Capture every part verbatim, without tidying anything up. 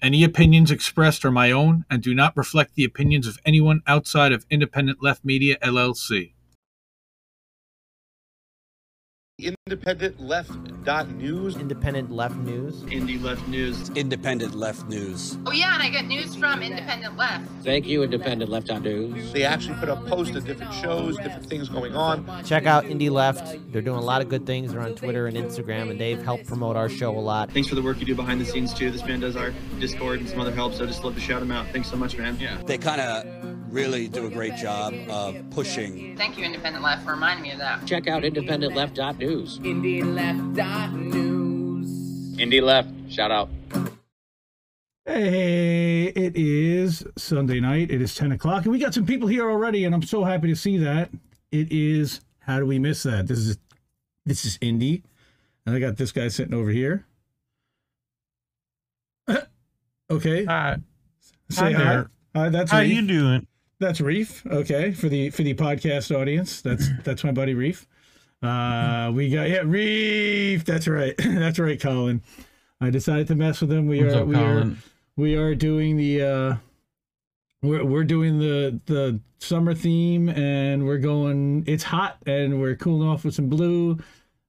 Any opinions expressed are my own and do not reflect the opinions of anyone outside of Independent Left Media L L C. Independent Left dot news. Independent Left News. Indie Left News. Independent Left News. Oh yeah, and I get news from Independent Left. Thank you, Independent Left dot news. They actually put up posts of different shows, different things going on. Check out Indie Left. They're doing a lot of good things. They're on Twitter and Instagram, and they've helped promote our show a lot. Thanks for the work you do behind the scenes too. This man does our Discord and some other help, so just love to shout him out. Thanks so much, man. Yeah. They kind of really do a great job of pushing. Thank you, Independent Left, for reminding me of that. Check out independent left dot news. indie left dot news. Indie Left, shout out. Hey, it is Sunday night. It is ten o'clock, and we got some people here already, and I'm so happy to see that. It is, how do we miss that? This is, this is Indie, and I got this guy sitting over here. Okay. Hi. Say hi there. Hi. Uh, that's how Reef. You doing? That's Reef. Okay, for the for the podcast audience, that's that's my buddy Reef. Uh, we got yeah Reef. That's right. That's right, Colin. I decided to mess with him. We What's are up, we Colin? are we are doing the uh, we're we're doing the the summer theme, and we're going. It's hot, and we're cooling off with some blue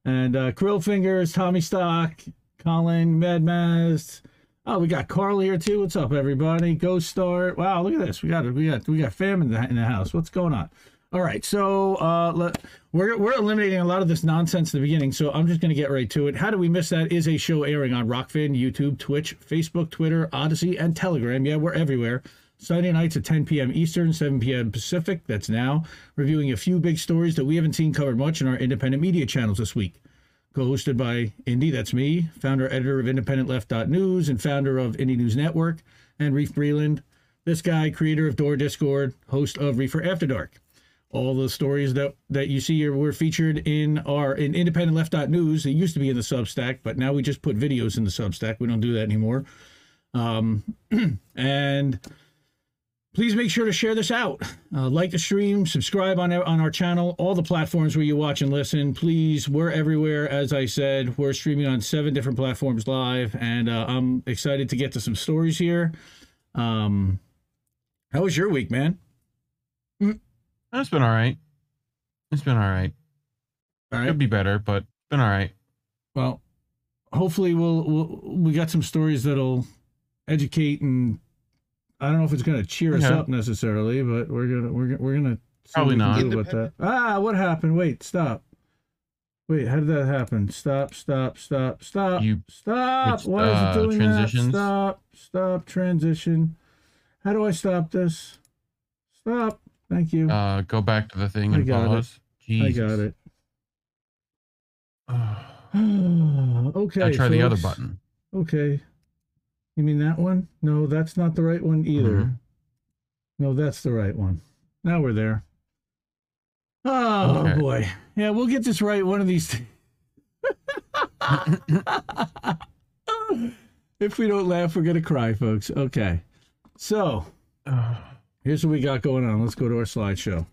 and uh, Krill Fingers, Tommy Stock, Colin, Mad Maz. Oh, we got Carl here too. What's up, everybody? Go Start. Wow, look at this. We got we got we got fam in the, in the house. What's going on? All right, so uh, let, we're we're eliminating a lot of this nonsense in the beginning. So I'm just going to get right to it. How do we miss that? Is a show airing on Rockfin, YouTube, Twitch, Facebook, Twitter, Odyssey, and Telegram. Yeah, we're everywhere. Sunday nights at ten p.m. Eastern, seven p.m. Pacific. That's now. Reviewing a few big stories that we haven't seen covered much in our independent media channels this week. Co-hosted by Indie, that's me, founder, editor of independent left dot news and founder of Indie News Network, and Reef Breland, this guy, creator of Door Discord, host of Reefer After Dark. All the stories that, that you see here were featured in our in independent left dot news. It used to be in the Substack, but now we just put videos in the Substack. We don't do that anymore. Um, and please make sure to share this out. Uh, like the stream, subscribe on, on our channel, all the platforms where you watch and listen. Please, we're everywhere, as I said. We're streaming on seven different platforms live, and uh, I'm excited to get to some stories here. Um, how was your week, man? It's been all right. It's been all right. All right. Could be better, but it's been all right. Well, hopefully we'll, we'll we got some stories that'll educate and I don't know if it's going to cheer us yeah. up necessarily, but we're gonna we're gonna, we're gonna see probably not do about that. Ah, what happened? Wait, stop. Wait, how did that happen? Stop! Stop! Stop! Stop! You, stop! Why uh, is it doing transitions? that? Stop! Stop! Transition. How do I stop this? Stop! Thank you. Uh, go back to the thing I and pause. I got it. Okay. I try so the other button. Okay. You mean that one? No, that's not the right one either. Mm-hmm. No, that's the right one. Now we're there. Oh, okay. Boy. Yeah, we'll get this right one of these days. If we don't laugh, we're going to cry, folks. Okay. So, here's what we got going on. Let's go to our slideshow.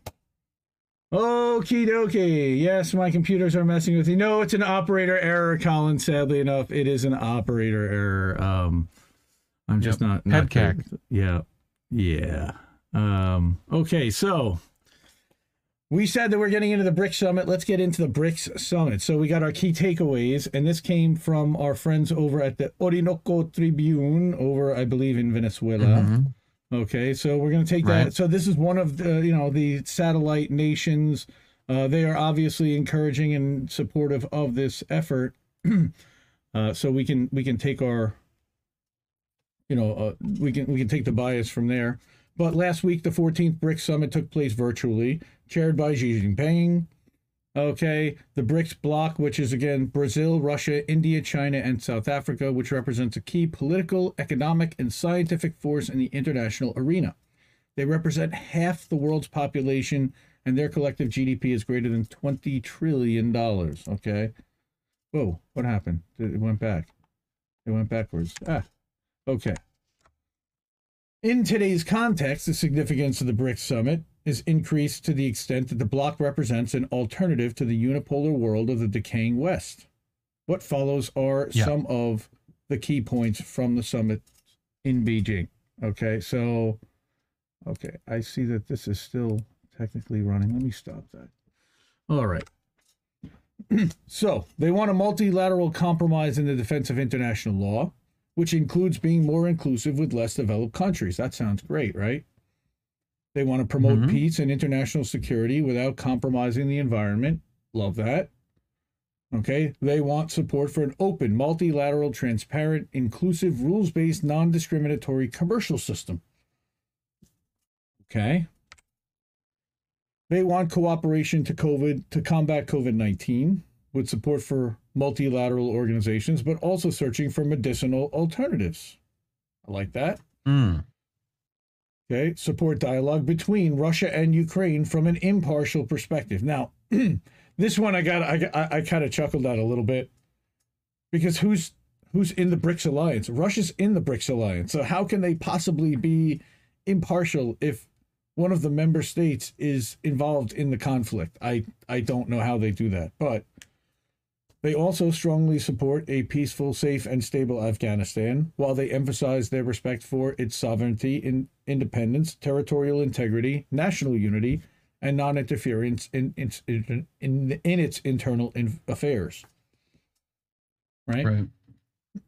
Okie dokie. Yes, my computers are messing with you. No, it's an operator error, Colin. Sadly enough, it is an operator error. Um... I'm just yep. not, not head yeah. Yeah. Um, okay. So we said that we're getting into the BRICS summit. Let's get into the BRICS summit. So we got our key takeaways, and this came from our friends over at the Orinoco Tribune over, I believe, in Venezuela. Mm-hmm. Okay. So we're going to take right. that. So this is one of the, you know, the satellite nations. Uh, they are obviously encouraging and supportive of this effort. uh, so we can, we can take our, You know, uh, we can we can take the bias from there. But last week, the fourteenth BRICS Summit took place virtually, chaired by Xi Jinping. Okay, the BRICS bloc, which is, again, Brazil, Russia, India, China, and South Africa, which represents a key political, economic, and scientific force in the international arena. They represent half the world's population, and their collective G D P is greater than twenty trillion dollars. Okay. Whoa, what happened? It went back. It went backwards. Ah. Okay. In today's context, the significance of the BRICS summit is increased to the extent that the bloc represents an alternative to the unipolar world of the decaying West. What follows are yeah. some of the key points from the summit in Beijing. Okay, so, okay, I see that this is still technically running. Let me stop that. All right. So, they want a multilateral compromise in the defense of international law, which includes being more inclusive with less developed countries. That sounds great, right? They want to promote mm-hmm. peace and international security without compromising the environment. Love that. Okay, they want support for an open, multilateral, transparent, inclusive, rules-based, non-discriminatory commercial system. Okay. They want cooperation to COVID to combat COVID nineteen with support for multilateral organizations, but also searching for medicinal alternatives. I like that. Mm. Okay, support dialogue between Russia and Ukraine from an impartial perspective. Now, this one I got I I, I kind of chuckled at a little bit because who's who's in the BRICS alliance? Russia's in the BRICS alliance. So how can they possibly be impartial if one of the member states is involved in the conflict? I, I don't know how they do that, but they also strongly support a peaceful, safe, and stable Afghanistan, while they emphasize their respect for its sovereignty, in, independence, territorial integrity, national unity, and non-interference in, in, in, in, in its internal in affairs. Right?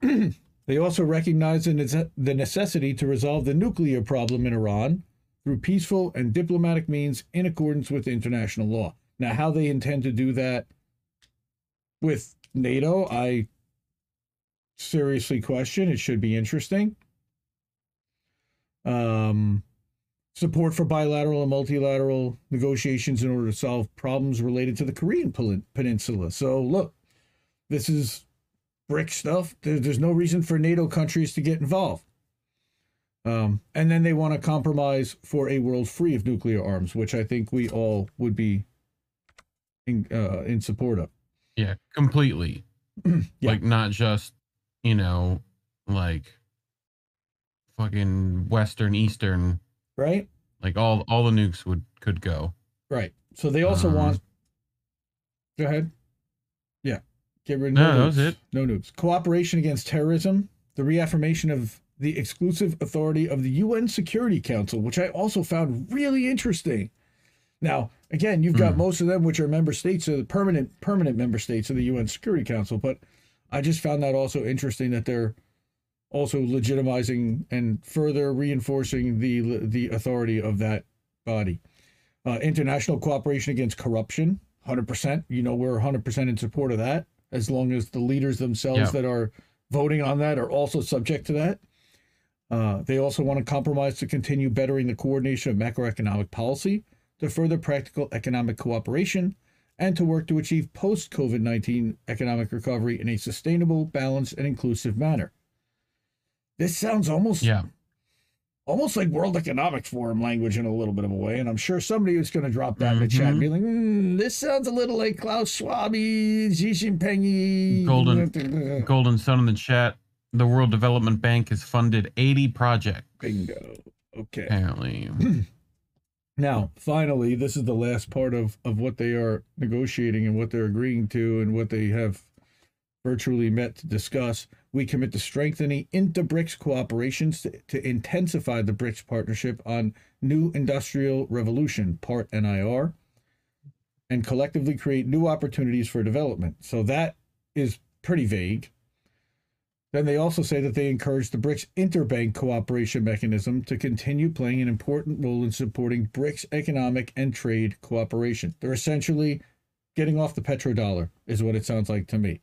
Right. They also recognize the necessity to resolve the nuclear problem in Iran through peaceful and diplomatic means in accordance with international law. Now, how they intend to do that with NATO, I seriously question. It should be interesting. Um, support for bilateral and multilateral negotiations in order to solve problems related to the Korean Peninsula. So, look, this is BRICS stuff. There, there's no reason for NATO countries to get involved. Um, and then they want to compromise for a world free of nuclear arms, which I think we all would be in, uh, in support of. Yeah, completely. Yeah. Like, not just, you know, like fucking Western, Eastern. Right. Like all all the nukes would could go. Right. So they also um, want. Go ahead. Yeah. Get rid of no, no nukes. That was it. No nukes. Cooperation against terrorism. The reaffirmation of the exclusive authority of the U N Security Council, which I also found really interesting. Now, again, you've got mm. most of them, which are member states, so the permanent permanent member states of the U N Security Council. But I just found that also interesting that they're also legitimizing and further reinforcing the the authority of that body. Uh, international cooperation against corruption, one hundred percent. You know, we're one hundred percent in support of that, as long as the leaders themselves yeah. that are voting on that are also subject to that. Uh, they also want to compromise to continue bettering the coordination of macroeconomic policy, to further practical economic cooperation, and to work to achieve post-COVID nineteen economic recovery in a sustainable, balanced, and inclusive manner. This sounds almost, yeah. almost like World Economic Forum language in a little bit of a way, and I'm sure somebody is going to drop that mm-hmm. in the chat and be like, mm, this sounds a little like Klaus Schwab-y, Xi Jinping-y. Golden, Golden Sun in the chat. The World Development Bank has funded eighty projects. Bingo. Okay. Apparently. Now, finally, this is the last part of, of what they are negotiating and what they're agreeing to and what they have virtually met to discuss. We commit to strengthening inter-BRICS cooperations to, to intensify the BRICS partnership on new industrial revolution, part N I R, and collectively create new opportunities for development. So that is pretty vague. Then they also say that they encourage the BRICS Interbank Cooperation Mechanism to continue playing an important role in supporting BRICS economic and trade cooperation. They're essentially getting off the petrodollar, is what it sounds like to me.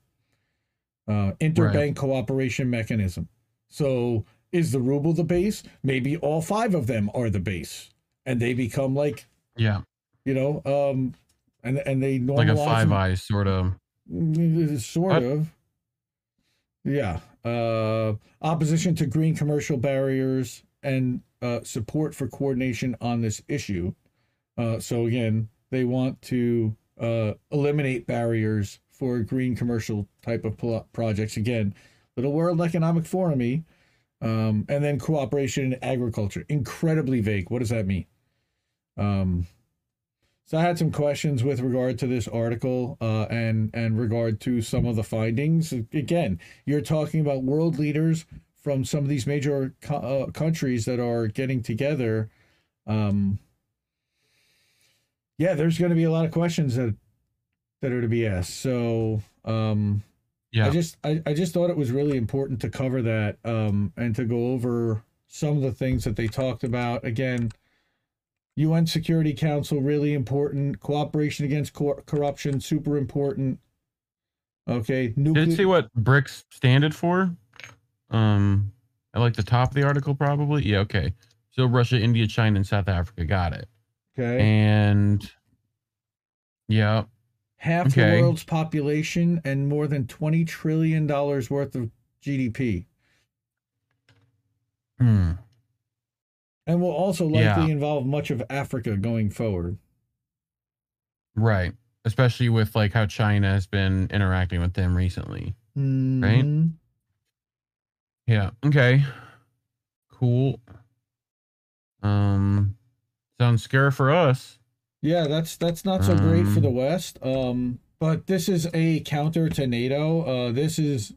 Uh, Interbank right. Cooperation Mechanism. So is the ruble the base? Maybe all five of them are the base, and they become like, yeah, you know, um, and and they normalize like a Five Eyes sort of, sort I- of. Yeah, uh, opposition to green commercial barriers and uh, support for coordination on this issue. Uh, so again, they want to uh, eliminate barriers for green commercial type of pl- projects. Again, little World Economic Forum-y, um, and then cooperation in agriculture. Incredibly vague. What does that mean? Um, so I had some questions with regard to this article uh, and, and regard to some of the findings. Again, you're talking about world leaders from some of these major co uh, countries that are getting together, um, yeah, there's going to be a lot of questions that that are to be asked. So um, yeah, I just I, I just thought it was really important to cover that um, and to go over some of the things that they talked about. Again, U N Security Council, really important. Cooperation against cor corruption, super important. Okay. Nucle- Did see what BRICS standed for? Um, I like the top of the article probably. Yeah, okay. So Russia, India, China, and South Africa. Got it. Okay. And yeah. Half okay. the world's population and more than twenty trillion dollars worth of G D P. Hmm. And will also likely yeah. involve much of Africa going forward. Right. Especially with like how China has been interacting with them recently. Mm-hmm. Right? Yeah. Okay. Cool. Um, sounds scary for us. Yeah, that's that's not so um, great for the West. Um, but this is a counter to NATO. Uh, this is,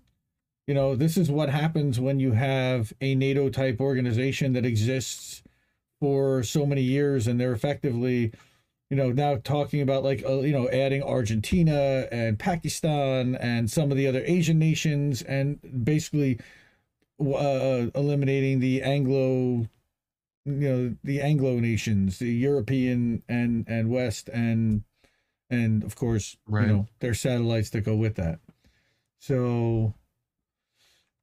you know, this is what happens when you have a NATO type organization that exists for so many years, and they're effectively, you know, now talking about like, uh, you know, adding Argentina and Pakistan and some of the other Asian nations, and basically uh, eliminating the Anglo, you know, the Anglo nations, the European and and West, and and of course, right. you know, their satellites that go with that. So.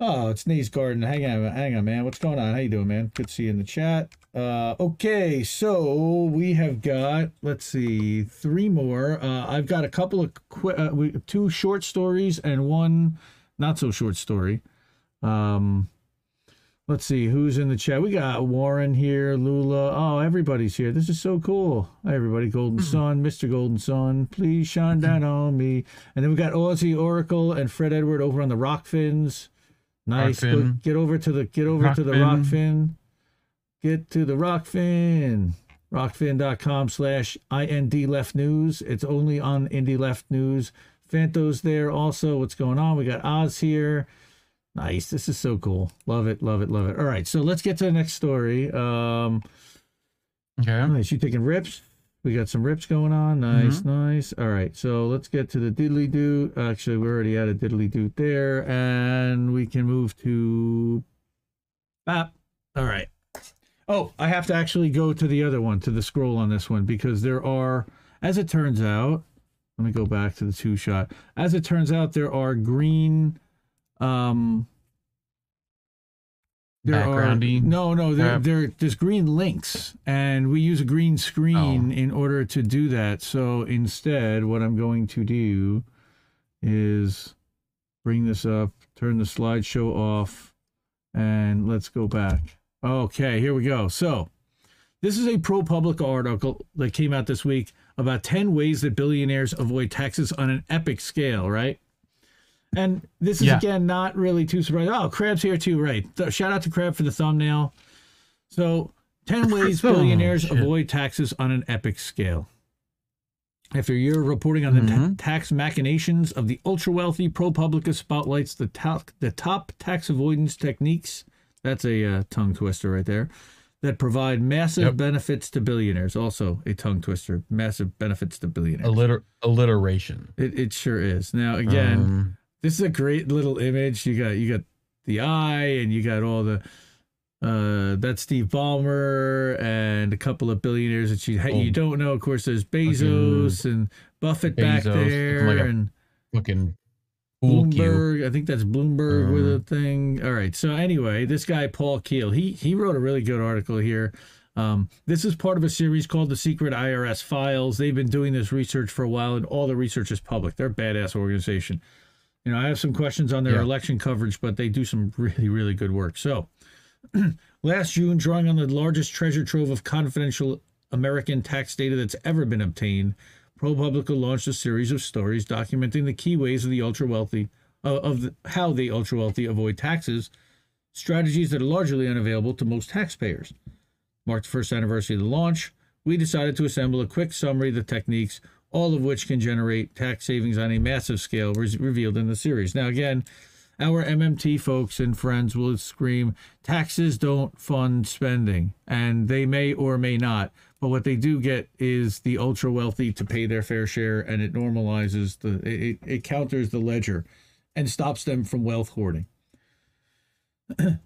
Oh, it's Nate's Garden. Hang on, hang on, man. What's going on? How you doing, man? Good to see you in the chat. Uh, okay, so we have got, let's see, three more. Uh, I've got a couple of, qu uh, two short stories and one not so short story. Um, let's see, who's in the chat? We got Warren here, Lula. Oh, everybody's here. This is so cool. Hi, everybody. Golden Sun, Mister Golden Sun, please shine down on me. And then we got Aussie Oracle and Fred Edward over on the Rockfins. Nice. Go, get over to the get over Rockfin. to the Rockfin. Get to the Rockfin. Rockfin dot com slash I N D Left News. It's only on Indie Left News. Fanto's there also. What's going on? We got Oz here. Nice. This is so cool. Love it. Love it. Love it. All right. So let's get to the next story. Um, okay. Nice. You taking rips? We got some rips going on. Nice, mm-hmm. nice. All right, so let's get to the diddly do. Actually, we're already at a diddly do there, and we can move to bap. All right. Oh, I have to actually go to the other one, to the scroll on this one, because there are, as it turns out, let me go back to the two shot. As it turns out, there are green. Um, There are, no, no, there, there, there's green links, and we use a green screen oh. in order to do that. So instead, what I'm going to do is bring this up, turn the slideshow off, and let's go back. Okay, here we go. So this is a ProPublica article that came out this week about ten ways that billionaires avoid taxes on an epic scale, right? And this is, yeah. again, not really too surprising. Oh, Crab's here too, right. Th shout out to Crab for the thumbnail. So, ten ways oh, billionaires shit. avoid taxes on an epic scale. After a year of reporting on mm -hmm. the ta tax machinations of the ultra-wealthy, ProPublica spotlights the, ta the top tax avoidance techniques. That's a uh, tongue twister right there. That provide massive yep. benefits to billionaires. Also a tongue twister. Massive benefits to billionaires. Alliter alliteration. It, it sure is. Now, again... Um. This is a great little image. You got you got the eye, and you got all the uh, that's Steve Ballmer and a couple of billionaires that you oh. you don't know. Of course, there's Bezos and Buffett Bezos. back there, like and fucking Bloomberg. Keel. I think that's Bloomberg um. with a thing. All right. So anyway, this guy Paul Keel, he he wrote a really good article here. Um, this is part of a series called The Secret I R S Files. They've been doing this research for a while, and all the research is public. They're a badass organization. You know, I have some questions on their yeah. election coverage, but they do some really, really good work. So last June, drawing on the largest treasure trove of confidential American tax data that's ever been obtained, ProPublica launched a series of stories documenting the key ways of the ultra wealthy uh, of the, how the ultra wealthy avoid taxes, strategies that are largely unavailable to most taxpayers. Marked the first anniversary of the launch, we decided to assemble a quick summary of the techniques, all of which can generate tax savings on a massive scale, revealed in the series. Now, again, our M M T folks and friends will scream, taxes don't fund spending. And they may or may not. But what they do get is the ultra wealthy to pay their fair share, and it normalizes, the it, it counters the ledger and stops them from wealth hoarding.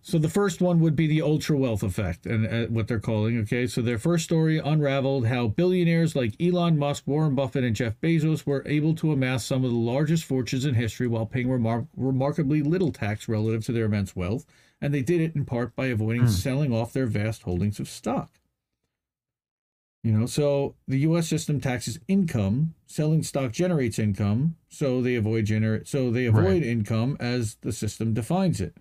So the first one would be the ultra wealth effect, and uh, what they're calling. Okay, so their first story unraveled how billionaires like Elon Musk, Warren Buffett, and Jeff Bezos were able to amass some of the largest fortunes in history while paying remar- remarkably little tax relative to their immense wealth, and they did it in part by avoiding mm. selling off their vast holdings of stock. You know, so the U S system taxes income. Selling stock generates income, so they avoid gener- so they avoid right. income as the system defines it.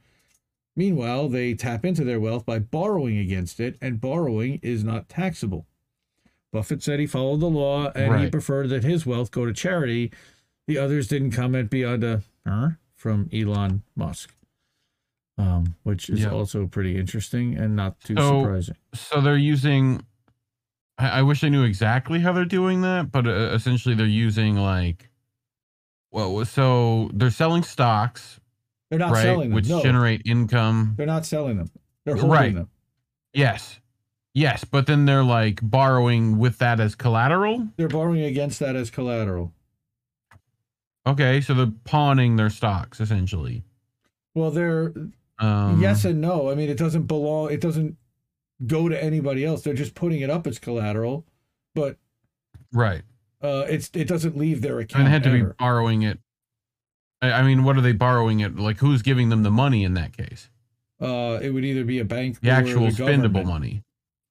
Meanwhile, they tap into their wealth by borrowing against it, and borrowing is not taxable. Buffett said he followed the law and right. he preferred that his wealth go to charity. The others didn't comment beyond a uh, from Elon Musk, um, which is yeah. also pretty interesting and not too so, surprising. So they're using, I, I wish I knew exactly how they're doing that, but uh, essentially they're using like, well, so they're selling stocks. They're not right, selling them. Which no. generate income. They're not selling them. They're holding right. them. Yes. Yes. But then they're like borrowing with that as collateral? They're borrowing against that as collateral. Okay. So they're pawning their stocks, essentially. Well, they're um, yes and no. I mean, it doesn't belong. It doesn't go to anybody else. They're just putting it up as collateral. But right. Uh, it's it doesn't leave their account. And they had to ever. be borrowing it. I mean, what are they borrowing it? Like, who's giving them the money in that case? Uh, it would either be a bank. The actual or the spendable money.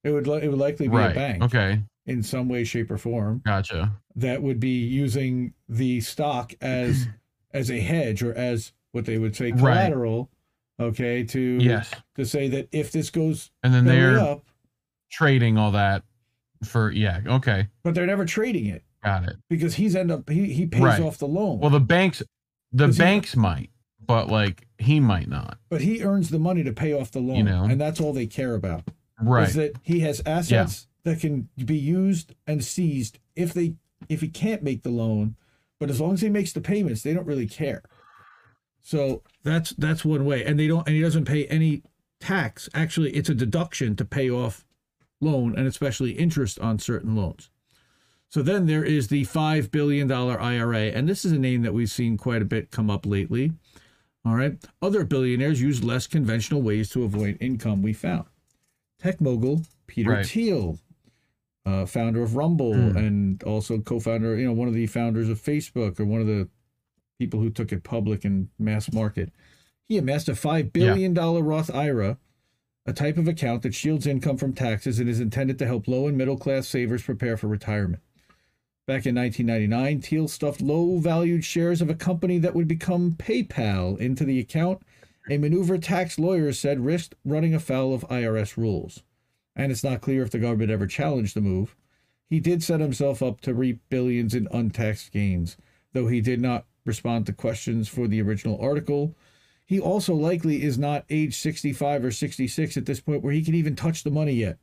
It would li- it would likely be right. a bank. Okay. In some way, shape, or form. Gotcha. That would be using the stock as as a hedge, or as what they would say collateral. Right. Okay. To yes. to say that if this goes and then they're up, trading all that for yeah okay. But they're never trading it. Got it. Because he's end up he he pays right. off the loan. Well, the banks. The banks he, might, but like he might not. But he earns the money to pay off the loan, you know? And that's all they care about. Right. Is that he has assets yeah. that can be used and seized if they if he can't make the loan, but as long as he makes the payments, they don't really care. So that's that's one way. And they don't and he doesn't pay any tax. Actually, it's a deduction to pay off loan, and especially interest on certain loans. So then there is the five billion dollars I R A, and this is a name that we've seen quite a bit come up lately. All right. Other billionaires use less conventional ways to avoid income, we found. Tech mogul Peter right. Thiel, uh, founder of Rumble mm. and also co-founder, you know, one of the founders of Facebook, or one of the people who took it public and mass market. He amassed a five billion dollars yeah. Roth I R A, a type of account that shields income from taxes and is intended to help low and middle class savers prepare for retirement. Back in nineteen ninety-nine, Thiel stuffed low-valued shares of a company that would become PayPal into the account, a maneuver tax lawyers said risked running afoul of I R S rules. And it's not clear if the government ever challenged the move. He did set himself up to reap billions in untaxed gains, though he did not respond to questions for the original article. He also likely is not age sixty-five or sixty-six at this point where he can even touch the money yet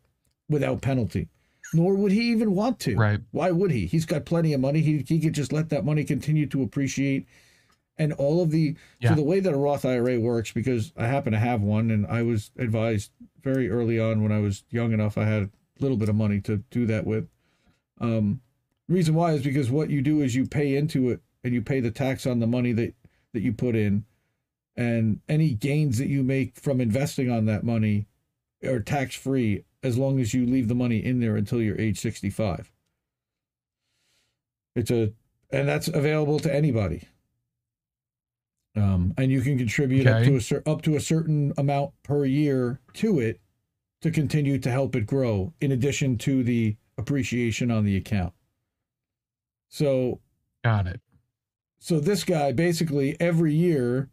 without penalty. Nor would he even want to. Right. Why would he? He's got plenty of money. He he could just let that money continue to appreciate. And all of the yeah. so the way that a Roth I R A works, because I happen to have one, and I was advised very early on when I was young enough, I had a little bit of money to do that with. Um, reason why is because what you do is you pay into it, and you pay the tax on the money that, that you put in, and any gains that you make from investing on that money are tax-free, as long as you leave the money in there until you're age sixty-five. It's a, and that's available to anybody. Um, and you can contribute okay. up to a up to a certain amount per year to it to continue to help it grow, in addition to the appreciation on the account. So, got it. So this guy basically every year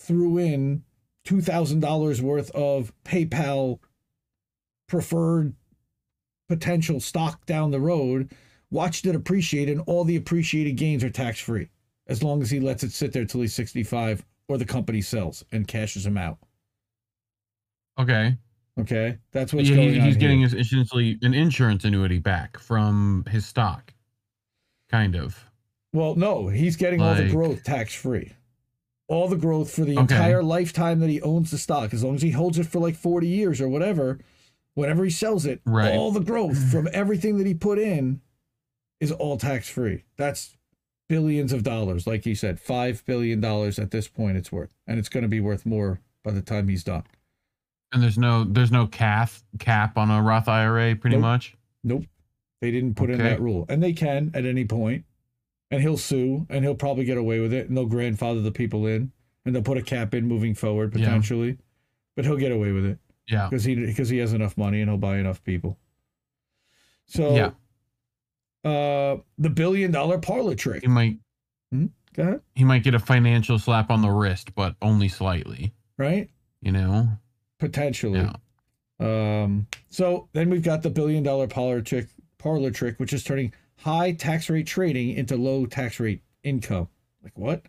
threw in two thousand dollars worth of PayPal preferred potential stock down the road, watched it appreciate, and all the appreciated gains are tax-free as long as he lets it sit there till he's sixty-five, or the company sells and cashes him out. Okay. Okay. That's what's yeah, going he's, on He's here. Getting essentially an insurance annuity back from his stock, kind of. Well, no, he's getting like, all the growth tax-free. all the growth for the okay. entire lifetime that he owns the stock, as long as he holds it for like forty years or whatever, whenever he sells it, right. all the growth from everything that he put in is all tax-free. That's billions of dollars, like he said, five billion dollars at this point it's worth, and it's going to be worth more by the time he's done. And there's no there's no calf, cap on a Roth I R A, pretty nope. much? Nope. They didn't put okay. in that rule. And they can at any point. And he'll sue, and he'll probably get away with it, and they'll grandfather the people in, and they'll put a cap in moving forward, potentially. Yeah. But he'll get away with it. Yeah. Because he, because he has enough money, and he'll buy enough people. So yeah. uh, the billion-dollar parlor trick. He might, hmm? Go ahead. He might get a financial slap on the wrist, but only slightly. Right? You know? Potentially. Yeah. Um, so then we've got the billion dollar parlor trick, parlor trick, which is turning high tax rate trading into low tax rate income. Like what?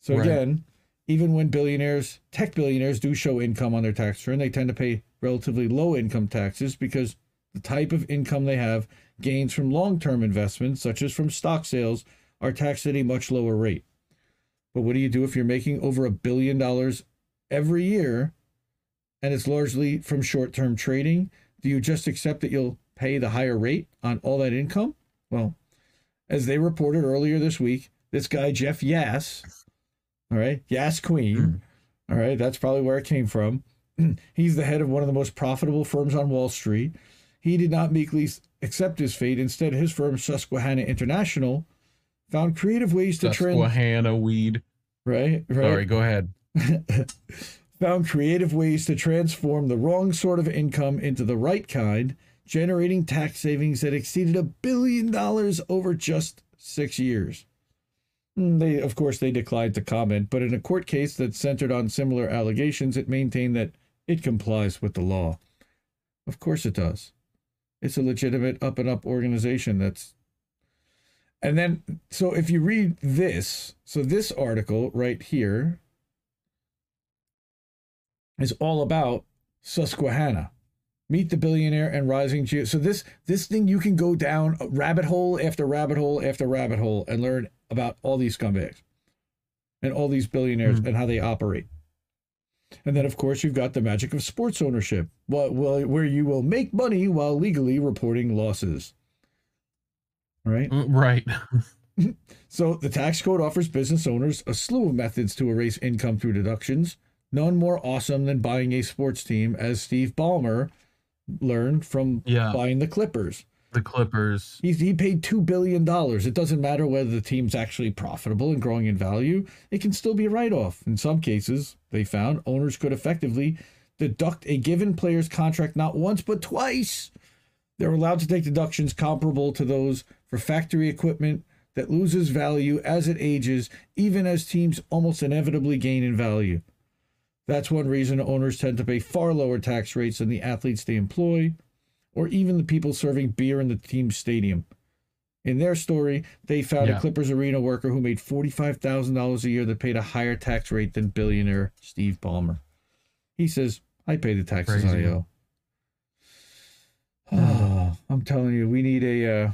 So right. again, even when billionaires, tech billionaires do show income on their tax return, they tend to pay relatively low income taxes because the type of income they have, gains from long-term investments, such as from stock sales, are taxed at a much lower rate. But what do you do if you're making over a billion dollars every year, and it's largely from short-term trading? Do you just accept that you'll pay the higher rate on all that income? Well, as they reported earlier this week, this guy, Jeff Yass, all right, Yass Queen, all right, that's probably where it came from. He's the head of one of the most profitable firms on Wall Street. He did not meekly accept his fate. Instead, his firm, Susquehanna International, found creative ways to trend... Susquehanna weed. Right, right. Sorry, go ahead. Found creative ways to transform the wrong sort of income into the right kind, generating tax savings that exceeded a billion dollars over just six years. They, of course, they declined to comment, but in a court case that's centered on similar allegations, it maintained that it complies with the law. Of course it does. It's a legitimate up-and-up organization that's... And then, so if you read this, so this article right here... is all about Susquehanna. Meet the billionaire and rising geo. So this this thing, you can go down rabbit hole after rabbit hole after rabbit hole and learn about all these scumbags and all these billionaires mm. and how they operate. And then, of course, you've got the magic of sports ownership, where you will make money while legally reporting losses. Right? Right. So the tax code offers business owners a slew of methods to erase income through deductions. None more awesome than buying a sports team, as Steve Ballmer learned from yeah. buying the Clippers. The Clippers. He, he paid two billion dollars. It doesn't matter whether the team's actually profitable and growing in value. It can still be a write-off. In some cases, they found, owners could effectively deduct a given player's contract not once but twice. They're allowed to take deductions comparable to those for factory equipment that loses value as it ages, even as teams almost inevitably gain in value. That's one reason owners tend to pay far lower tax rates than the athletes they employ, or even the people serving beer in the team's stadium. In their story, they found yeah. a Clippers arena worker who made forty-five thousand dollars a year that paid a higher tax rate than billionaire Steve Ballmer. He says, I pay the taxes Crazy. I owe. Oh, I'm telling you, we need a... Uh,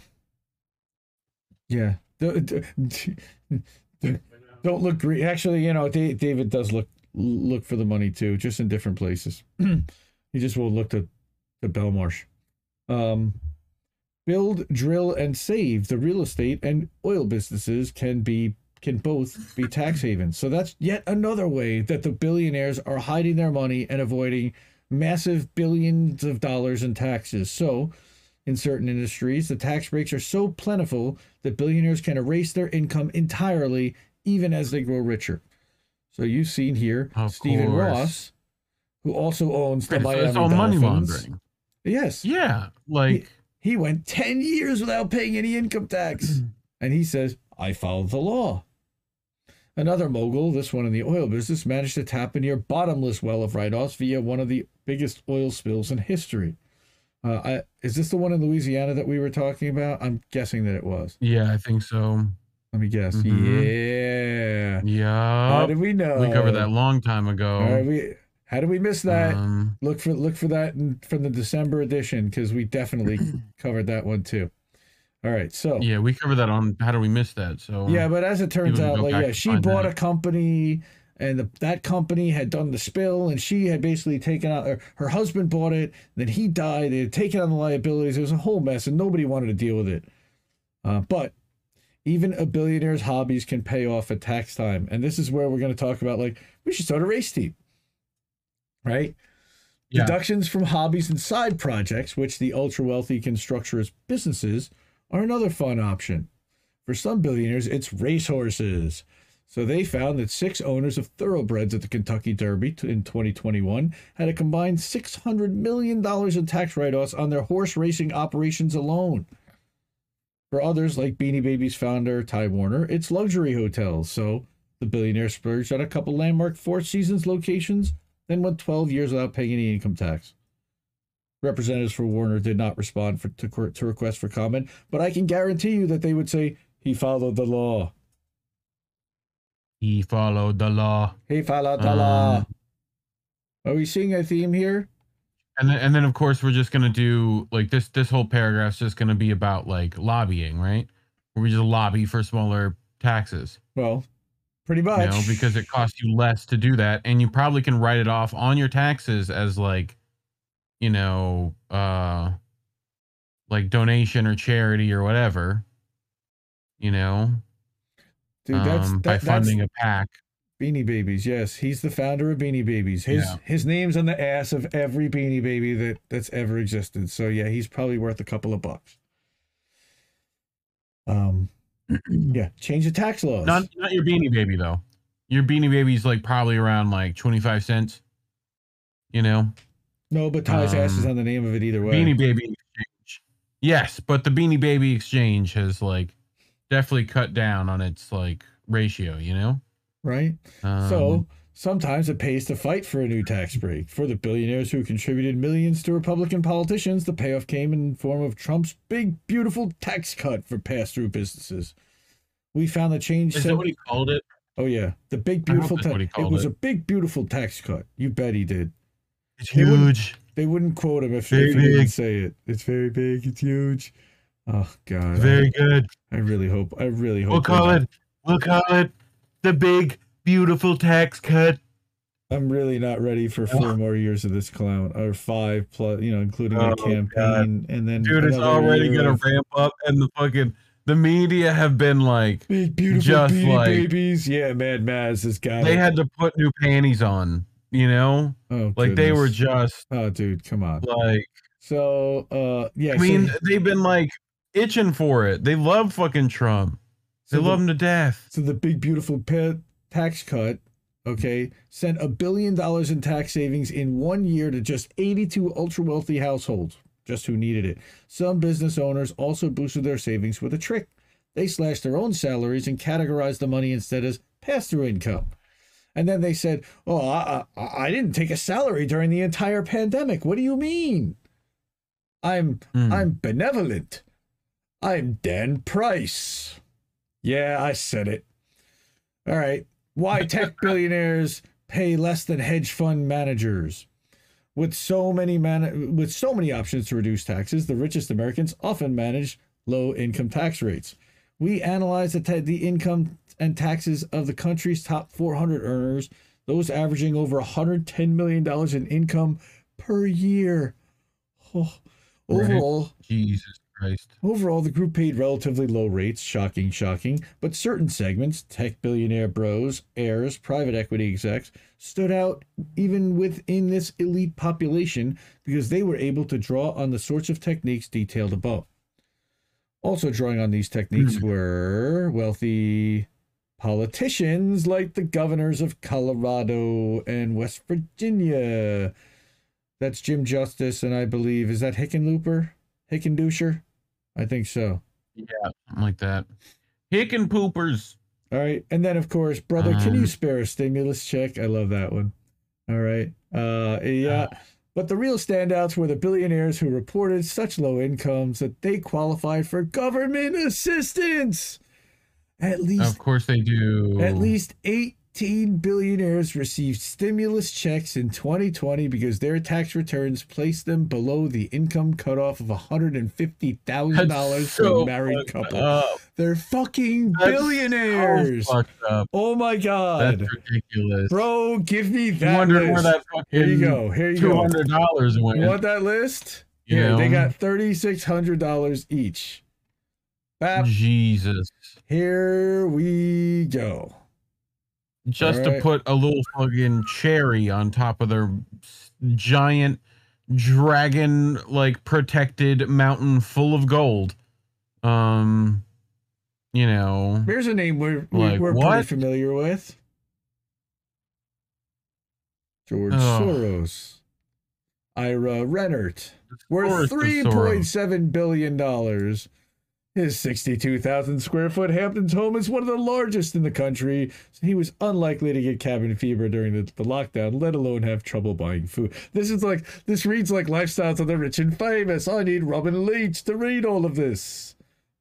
yeah. Don't look... Re- Actually, you know, David does look... Look for the money too, just in different places. You just will look to the Belmarsh. Um, build, drill, and save. The real estate and oil businesses can be can both be tax havens. So that's yet another way that the billionaires are hiding their money and avoiding massive billions of dollars in taxes. So, in certain industries, the tax breaks are so plentiful that billionaires can erase their income entirely, even as they grow richer. So you've seen here of Stephen course. Ross, who also owns the right, Miami so it's all Dolphins. Money laundering. Yes. Yeah. Like he, he went ten years without paying any income tax. And he says, I followed the law. Another mogul, this one in the oil business, managed to tap a near bottomless well of write-offs via one of the biggest oil spills in history. Uh, I, is this the one in Louisiana that we were talking about? I'm guessing that it was. Yeah, I think so. Let me guess. Mm-hmm. Yeah. Yeah. How did we know? We covered that a long time ago. All right, we, how did we miss that? Um, look for look for that in, from the December edition, because we definitely covered that one too. All right. So yeah, we covered that on how did we miss that? So yeah, but as it turns out, like yeah, she bought that. a company and the, that company had done the spill, and she had basically taken out, or her husband bought it, then he died, they had taken on the liabilities, it was a whole mess, and nobody wanted to deal with it. Uh, but even a billionaire's hobbies can pay off at tax time, and this is where we're going to talk about, like, we should start a race team, right? Yeah. Deductions from hobbies and side projects, which the ultra-wealthy can structure as businesses, are another fun option. For some billionaires, it's racehorses. So they found that six owners of thoroughbreds at the Kentucky Derby in twenty twenty-one had a combined six hundred million dollars in tax write-offs on their horse racing operations alone. For others, like Beanie Babies founder Ty Warner, it's luxury hotels. So the billionaire splurged on a couple landmark Four Seasons locations, then went twelve years without paying any income tax. Representatives for Warner did not respond for, to, to requests for comment, but I can guarantee you that they would say, he followed the law. He followed the law. He followed the um, law. Are we seeing a theme here? And then, and then, of course, we're just going to do, like, this This whole paragraph's just going to be about, like, lobbying, right? Where we just lobby for smaller taxes. Well, pretty much. You know, because it costs you less to do that, and you probably can write it off on your taxes as, like, you know, uh, like donation or charity or whatever, you know? Dude, that's, um, that, by funding that's a pack. Beanie Babies, yes. He's the founder of Beanie Babies. His yeah. his name's on the ass of every Beanie Baby that, that's ever existed. So, yeah, he's probably worth a couple of bucks. Um, Yeah, change the tax laws. Not, not your Beanie Baby, though. Your Beanie Baby's, like, probably around, like, twenty-five cents, you know? No, but Ty's um, ass is on the name of it either way. Beanie Baby Exchange. Yes, but the Beanie Baby Exchange has, like, definitely cut down on its, like, ratio, you know? Right. Um, so sometimes it pays to fight for a new tax break. For the billionaires who contributed millions to Republican politicians, the payoff came in the form of Trump's big, beautiful tax cut for pass-through businesses. We found the change. Is that what he called it? Oh, yeah. The big, beautiful tax. It was it. a big, beautiful tax cut. You bet he did. It's they huge. Wouldn't, they wouldn't quote him if, if he didn't say it. It's very big. It's huge. Oh, God. Very I, good. I really hope. I really hope. We'll call it. We'll call it the big, beautiful tax cut. I'm really not ready for four oh. more years of this clown, or five plus, you know, including oh, a campaign. God. And then, dude, it's already going to ramp up. And the fucking, the media have been like, big, beautiful just Beanie like, Babies. Yeah, Mad Maz has got They it. had to put new panties on, you know? Oh, like goodness. They were just. Oh, dude, come on. Like, so, uh, yeah. I so, mean, they've been like, itching for it. They love fucking Trump. They so love the, him to death. So the big, beautiful pa- tax cut, okay, sent a billion dollars in tax savings in one year to just eighty-two ultra-wealthy households, just who needed it. Some business owners also boosted their savings with a trick. They slashed their own salaries and categorized the money instead as pass-through income. And then they said, oh, I, I, I didn't take a salary during the entire pandemic. What do you mean? I'm mm. I'm benevolent. I'm Dan Price. Yeah, I said it. All right. Why tech billionaires pay less than hedge fund managers? With so many man- with so many options to reduce taxes, the richest Americans often manage low income tax rates. We analyzed the, te- the income and taxes of the country's top four hundred earners, those averaging over one hundred ten million dollars in income per year. Oh, overall, Jesus. Christ. Overall, the group paid relatively low rates, shocking, shocking, but certain segments, tech billionaire bros, heirs, private equity execs, stood out even within this elite population because they were able to draw on the sorts of techniques detailed above. Also drawing on these techniques were wealthy politicians like the governors of Colorado and West Virginia. That's Jim Justice, and I believe, is that Hickenlooper? Hickendoucher? I think so. Yeah, something like that. Hickenpoopers. All right. And then, of course, brother, um, can you spare a stimulus check? I love that one. All right. Uh, yeah. Uh, but the real standouts were the billionaires who reported such low incomes that they qualified for government assistance. At least, of course, they do. At least eight eighteen billionaires received stimulus checks in twenty twenty because their tax returns placed them below the income cutoff of one hundred fifty thousand dollars for a married couple. Up. They're fucking That's billionaires. So fucked up. Oh my God. That's ridiculous. Bro, give me that you wonder list. Where that fucking Here you go. Here you two hundred dollars go. Went. You want that list? Yeah. Here, they got three thousand six hundred dollars each. Bap. Jesus. Here we go. Just right. to put a little fucking cherry on top of their giant dragon, like protected mountain full of gold. Um, you know, here's a name we're, like, we're pretty familiar with. George oh. Soros. Ira Rennert. Worth three point seven billion dollars. His sixty-two thousand square foot Hamptons home is one of the largest in the country, so he was unlikely to get cabin fever during the, the lockdown, let alone have trouble buying food. This is like, this reads like Lifestyles of the Rich and Famous. I need Robin Leach to read all of this.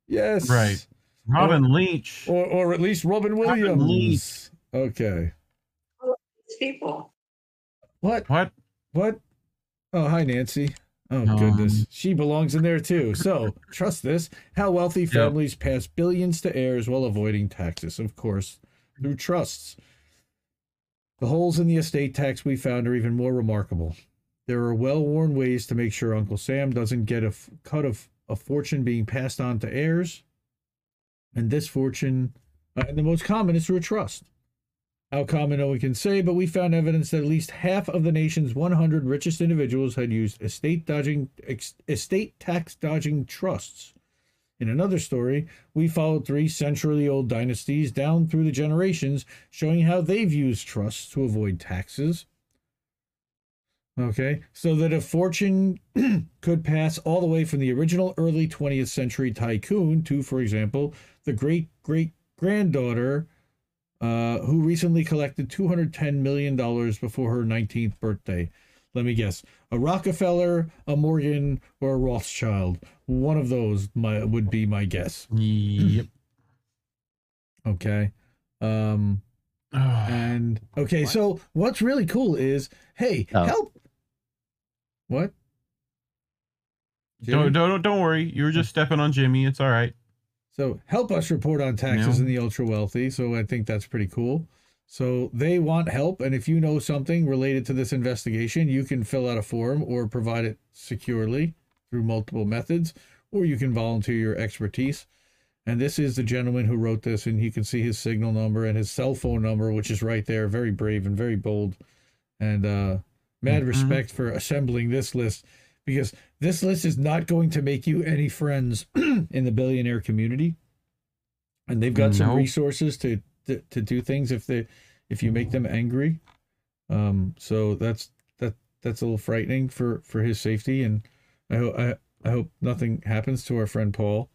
Yes. Right. Robin or, Leach. Or or at least Robin Williams. Robin Leach. Okay. People. What? What? What? Oh, hi, Nancy. Oh, goodness. She belongs in there, too. So, trust this. How wealthy families yep. pass billions to heirs while avoiding taxes, of course, through trusts. The holes in the estate tax we found are even more remarkable. There are well-worn ways to make sure Uncle Sam doesn't get a f- cut of a fortune being passed on to heirs. And this fortune, uh, and the most common is through a trust. How common, no one can say, but we found evidence that at least half of the nation's one hundred richest individuals had used estate dodging, ex, estate tax dodging trusts. In another story, we followed three century-old dynasties down through the generations, showing how they've used trusts to avoid taxes. Okay, so that a fortune could pass all the way from the original early twentieth century tycoon to, for example, the great-great-granddaughter Uh, who recently collected two hundred ten million dollars before her nineteenth birthday. Let me guess. A Rockefeller, a Morgan, or a Rothschild. One of those my, would be my guess. Yep. Okay. Um, oh, and, okay, what? So what's really cool is, hey, oh. help. What? Don't, don't, don't worry. You were just stepping on Jimmy. It's all right. So help us report on taxes in the ultra wealthy. So I think that's pretty cool. So they want help. And if you know something related to this investigation, you can fill out a form or provide it securely through multiple methods, or you can volunteer your expertise. And this is the gentleman who wrote this, and you can see his signal number and his cell phone number, which is right there. Very brave and very bold, and uh, mad mm-hmm. respect for assembling this list. Because this list is not going to make you any friends in the billionaire community, and they've got no. some resources to, to to do things if they if you make them angry. Um, so that's that that's a little frightening for, for his safety, and I hope I, I hope nothing happens to our friend Paul,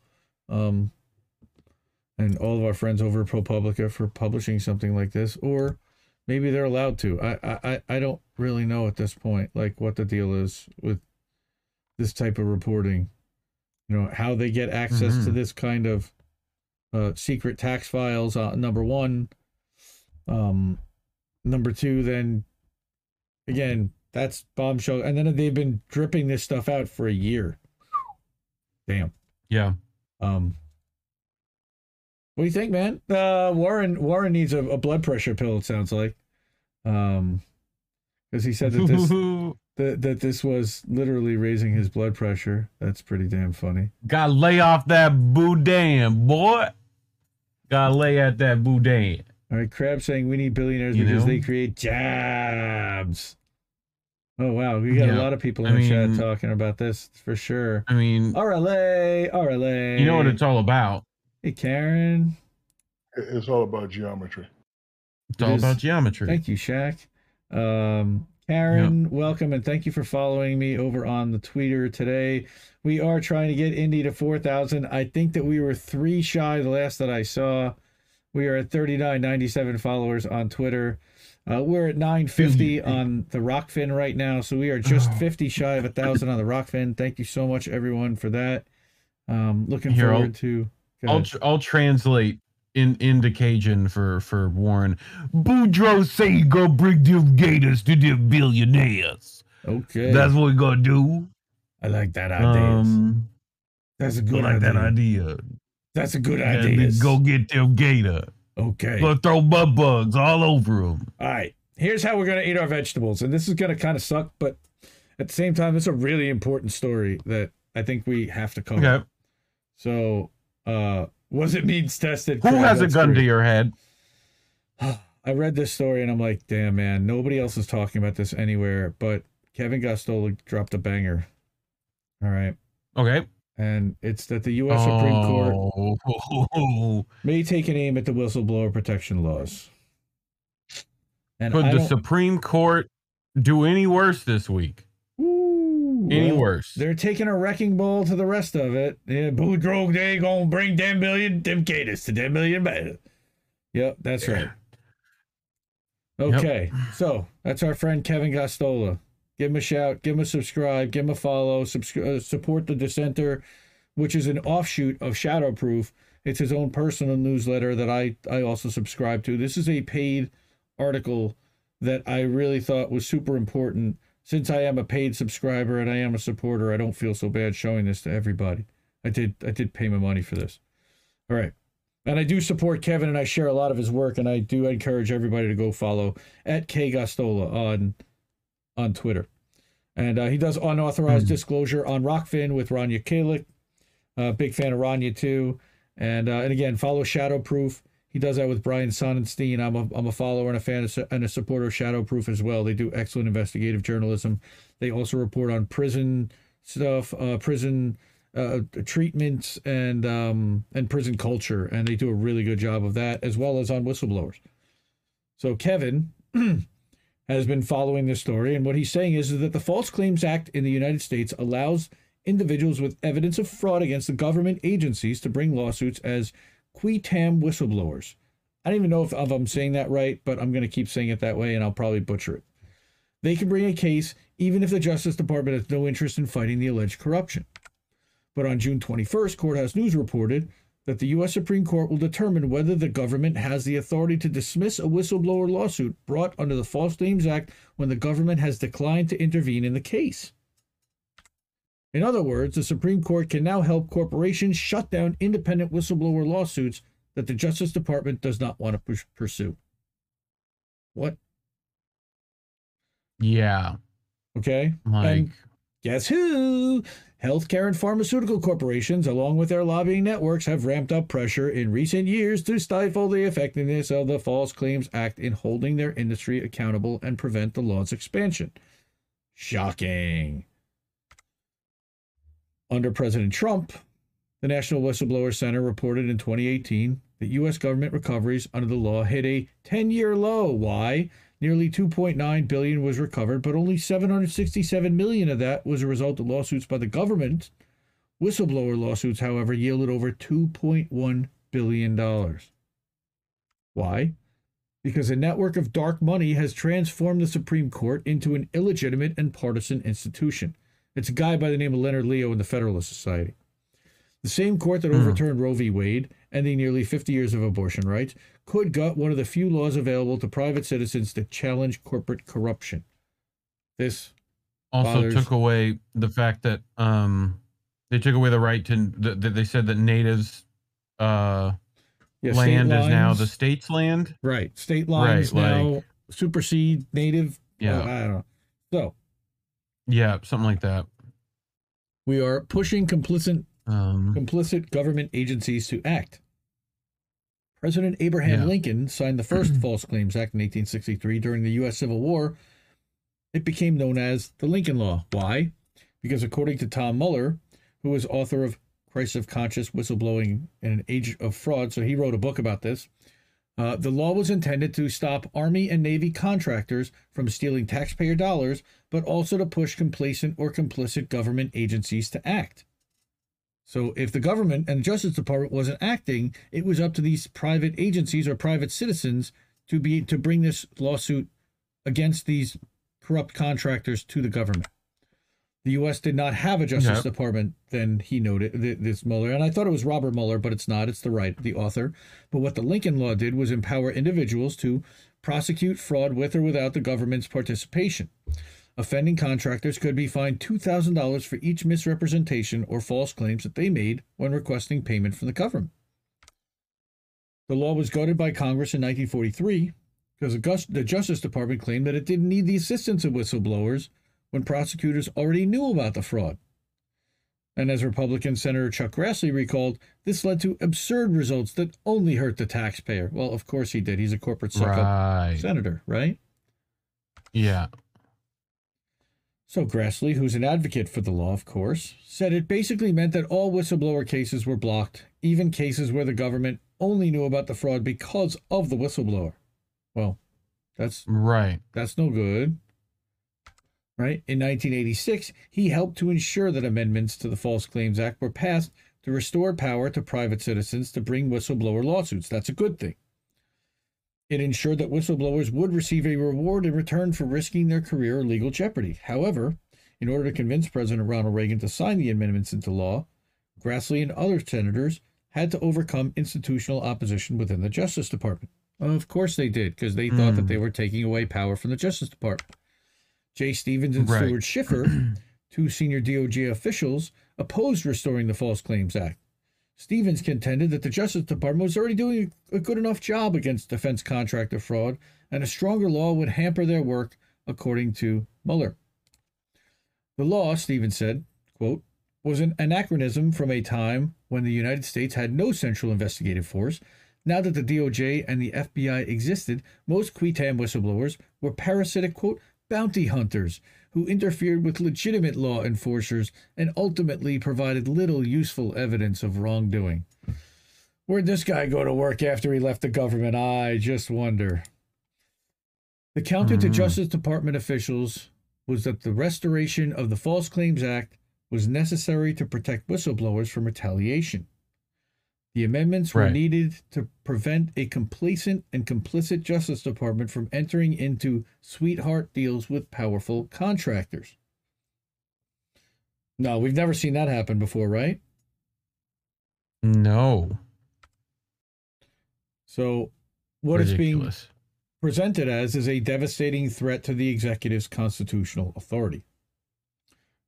um, and all of our friends over at ProPublica for publishing something like this, or maybe they're allowed to. I I I don't really know at this point, like what the deal is with this type of reporting, you know, how they get access mm-hmm. to this kind of uh, secret tax files, uh, number one. Um, number two, then, again, that's bombshell. And then they've been dripping this stuff out for a year. Damn. Yeah. Um, what do you think, man? Uh, Warren Warren needs a, a blood pressure pill, it sounds like. Um, because he said that this... that this was literally raising his blood pressure. That's pretty damn funny. Gotta lay off that boudin, boy. Gotta lay at that boudin. All right, Crab saying we need billionaires you because know? They create jobs. Oh, wow. We got yeah. a lot of people in I the mean, chat talking about this for sure. I mean, R L A, R L A. You know what it's all about. Hey, Karen. It's all about geometry. It's it all is. about geometry. Thank you, Shaq. Um, Aaron, yep. welcome, and thank you for following me over on the Twitter today. We are trying to get Indy to four thousand. I think that we were three shy the last that I saw. We are at thirty-nine ninety-seven followers on Twitter. Uh, we're at nine fifty on the Rockfin right now, so we are just fifty shy of one thousand on the Rockfin. Thank you so much, everyone, for that. Um, looking Here, forward I'll, to... I'll, I'll translate in in the Cajun for for Warren. Boudreaux say go bring them gators to the billionaires. Okay, that's what we're gonna do. I like that idea. Um, that's a good I like idea. that idea. That's a good idea. Yeah, go get them gator. Okay. We'll throw mud bugs all over them. All right. Here's how we're gonna eat our vegetables, and this is gonna kind of suck, but at the same time, it's a really important story that I think we have to cover. Okay. So, uh, was it means tested? Who has a gun great. to your head? I read this story and I'm like, damn, man, nobody else is talking about this anywhere, but Kevin Gosztola dropped a banger. All right. Okay. And it's that the U S Oh. Supreme Court may take an aim at the whistleblower protection laws. And Could I the Supreme Court do any worse this week? Ooh, any well, worse? They're taking a wrecking ball to the rest of it. Yeah, Boudreaux, they gonna bring ten million them gators to ten million. Yep, that's right. Okay, yep. So that's our friend Kevin Gosztola. Give him a shout, give him a subscribe, give him a follow, subscri- uh, support The Dissenter, which is an offshoot of Shadowproof. It's his own personal newsletter that I, I also subscribe to. This is a paid article that I really thought was super important. Since I am a paid subscriber and I am a supporter, I don't feel so bad showing this to everybody. I did I did pay my money for this. All right. And I do support Kevin, and I share a lot of his work, and I do encourage everybody to go follow at K Gosztola on on Twitter. And uh, he does unauthorized mm. disclosure on Rockfin with Rania Kalick. Uh, big fan of Rania too. And uh, and again, follow Shadowproof. He does that with Brian Sonnenstein. I'm a, I'm a follower and a fan of, and a supporter of Shadowproof as well. They do excellent investigative journalism. They also report on prison stuff, uh, prison uh, treatments, and um, and prison culture. And they do a really good job of that, as well as on whistleblowers. So Kevin has been following this story, and what he's saying is, is that the False Claims Act in the United States allows individuals with evidence of fraud against the government agencies to bring lawsuits as Qui tam whistleblowers. I don't even know if, if I'm saying that right, but I'm going to keep saying it that way, and I'll probably butcher it. They can bring a case even if the Justice Department has no interest in fighting the alleged corruption. But on June twenty-first, Courthouse News reported that the U S Supreme Court will determine whether the government has the authority to dismiss a whistleblower lawsuit brought under the False Claims Act when the government has declined to intervene in the case. In other words, the Supreme Court can now help corporations shut down independent whistleblower lawsuits that the Justice Department does not want to pursue. What? Yeah. Okay. Like... And guess who? Healthcare and pharmaceutical corporations, along with their lobbying networks, have ramped up pressure in recent years to stifle the effectiveness of the False Claims Act in holding their industry accountable and prevent the law's expansion. Shocking. Under President Trump, the National Whistleblower Center reported in twenty eighteen that U S government recoveries under the law hit a ten-year low. Why? Nearly two point nine billion dollars was recovered, but only seven hundred sixty-seven million dollars of that was a result of lawsuits by the government. Whistleblower lawsuits, however, yielded over two point one billion dollars. Why? Because a network of dark money has transformed the Supreme Court into an illegitimate and partisan institution. It's a guy by the name of Leonard Leo in the Federalist Society. The same court that overturned Roe v. Wade, ending nearly fifty years of abortion rights, could gut one of the few laws available to private citizens to challenge corporate corruption. This also bothers. took away the fact that um, they took away the right to. That the, they said that natives' uh, yeah, land is now the state's land. Right, state lines right, now like, supersede native. Yeah, oh, I don't know. So. Yeah, something like that. We are pushing complicit um, complicit government agencies to act. President Abraham yeah. Lincoln signed the first False Claims Act in eighteen sixty-three during the U S Civil War. It became known as the Lincoln Law. Why? Because according to Tom Mueller, who is author of Crisis of Conscience, Whistleblowing in an Age of Fraud, so he wrote a book about this, uh, the law was intended to stop Army and Navy contractors from stealing taxpayer dollars, but also to push complacent or complicit government agencies to act. So if the government and the Justice Department wasn't acting, it was up to these private agencies or private citizens to be to bring this lawsuit against these corrupt contractors to the government. the U S did not have a Justice nope. Department, then he noted th- this Mueller. And I thought it was Robert Mueller, but it's not. It's the right, the author. But what the Lincoln Law did was empower individuals to prosecute fraud with or without the government's participation. Offending contractors could be fined two thousand dollars for each misrepresentation or false claims that they made when requesting payment from the government. The law was gutted by Congress in nineteen forty-three because the Justice Department claimed that it didn't need the assistance of whistleblowers when prosecutors already knew about the fraud. And as Republican Senator Chuck Grassley recalled, this led to absurd results that only hurt the taxpayer. Well, of course he did. He's a corporate right. senator, right? Yeah. So Grassley, who's an advocate for the law, of course, said it basically meant that all whistleblower cases were blocked, even cases where the government only knew about the fraud because of the whistleblower. Well, that's right. That's no good. Right? In nineteen eighty-six, he helped to ensure that amendments to the False Claims Act were passed to restore power to private citizens to bring whistleblower lawsuits. That's a good thing. It ensured that whistleblowers would receive a reward in return for risking their career or legal jeopardy. However, in order to convince President Ronald Reagan to sign the amendments into law, Grassley and other senators had to overcome institutional opposition within the Justice Department. Of course they did, because they thought mm. that they were taking away power from the Justice Department. Jay Stevens and right. Stuart Schiffer, two senior D O J officials, opposed restoring the False Claims Act. Stevens contended that the Justice Department was already doing a good enough job against defense contractor fraud, and a stronger law would hamper their work, according to Mueller. The law, Stevens said, quote, was an anachronism from a time when the United States had no central investigative force. Now that the D O J and the F B I existed, most qui tam whistleblowers were parasitic, quote, bounty hunters who interfered with legitimate law enforcers and ultimately provided little useful evidence of wrongdoing. Where'd this guy go to work after he left the government? I just wonder. The counter mm-hmm. to Justice Department officials was that the restoration of the False Claims Act was necessary to protect whistleblowers from retaliation. The amendments right. were needed to prevent a complacent and complicit Justice Department from entering into sweetheart deals with powerful contractors. No, we've never seen that happen before, right? No. So what Ridiculous. It's being presented as is a devastating threat to the executive's constitutional authority.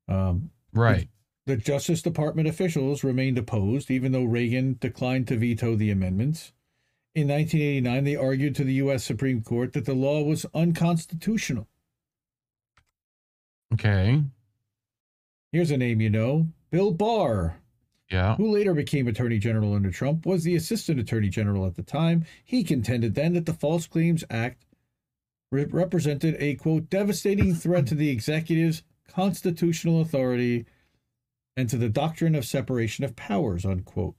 Um, right. The Justice Department officials remained opposed, even though Reagan declined to veto the amendments. In nineteen eighty-nine, they argued to the U S Supreme Court that the law was unconstitutional. Okay. Here's a name you know, Bill Barr. Yeah. Who later became Attorney General under Trump, was the Assistant Attorney General at the time. He contended then that the False Claims Act re- represented a, quote, devastating threat to the executive's constitutional authority and to the doctrine of separation of powers, unquote.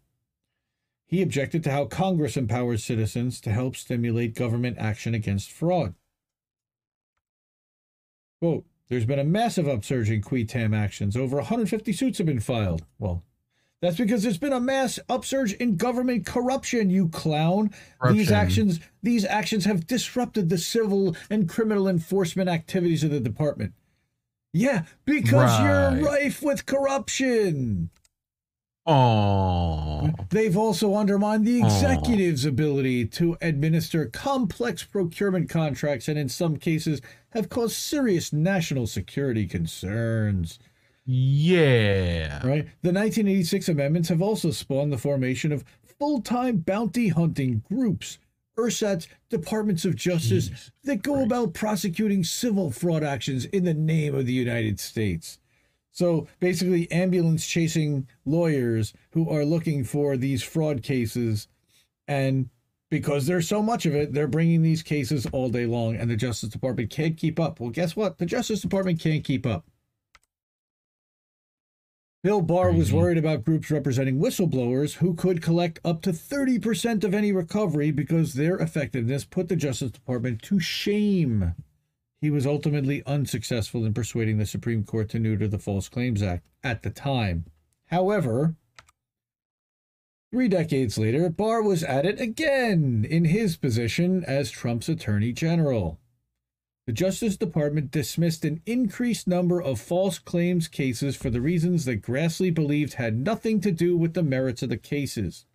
He objected to how Congress empowers citizens to help stimulate government action against fraud. Quote, there's been a massive upsurge in qui tam actions. Over one hundred fifty suits have been filed. Well, that's because there's been a mass upsurge in government corruption, you clown. Corruption. These actions, these actions have disrupted the civil and criminal enforcement activities of the department. Yeah, because right. you're rife with corruption. Oh. They've also undermined the executive's Aww. Ability to administer complex procurement contracts and in some cases have caused serious national security concerns. Yeah. Right? The nineteen eighty-six amendments have also spawned the formation of full-time bounty hunting groups, ersatz departments of justice Jesus that go Christ. About prosecuting civil fraud actions in the name of the United States. So basically ambulance chasing lawyers who are looking for these fraud cases. And because there's so much of it, they're bringing these cases all day long and the Justice Department can't keep up. Well, guess what? The Justice Department can't keep up. Bill Barr was worried about groups representing whistleblowers who could collect up to thirty percent of any recovery because their effectiveness put the Justice Department to shame. He was ultimately unsuccessful in persuading the Supreme Court to neuter the False Claims Act at the time. However, three decades later, Barr was at it again in his position as Trump's Attorney General. The Justice Department dismissed an increased number of false claims cases for the reasons that Grassley believed had nothing to do with the merits of the cases.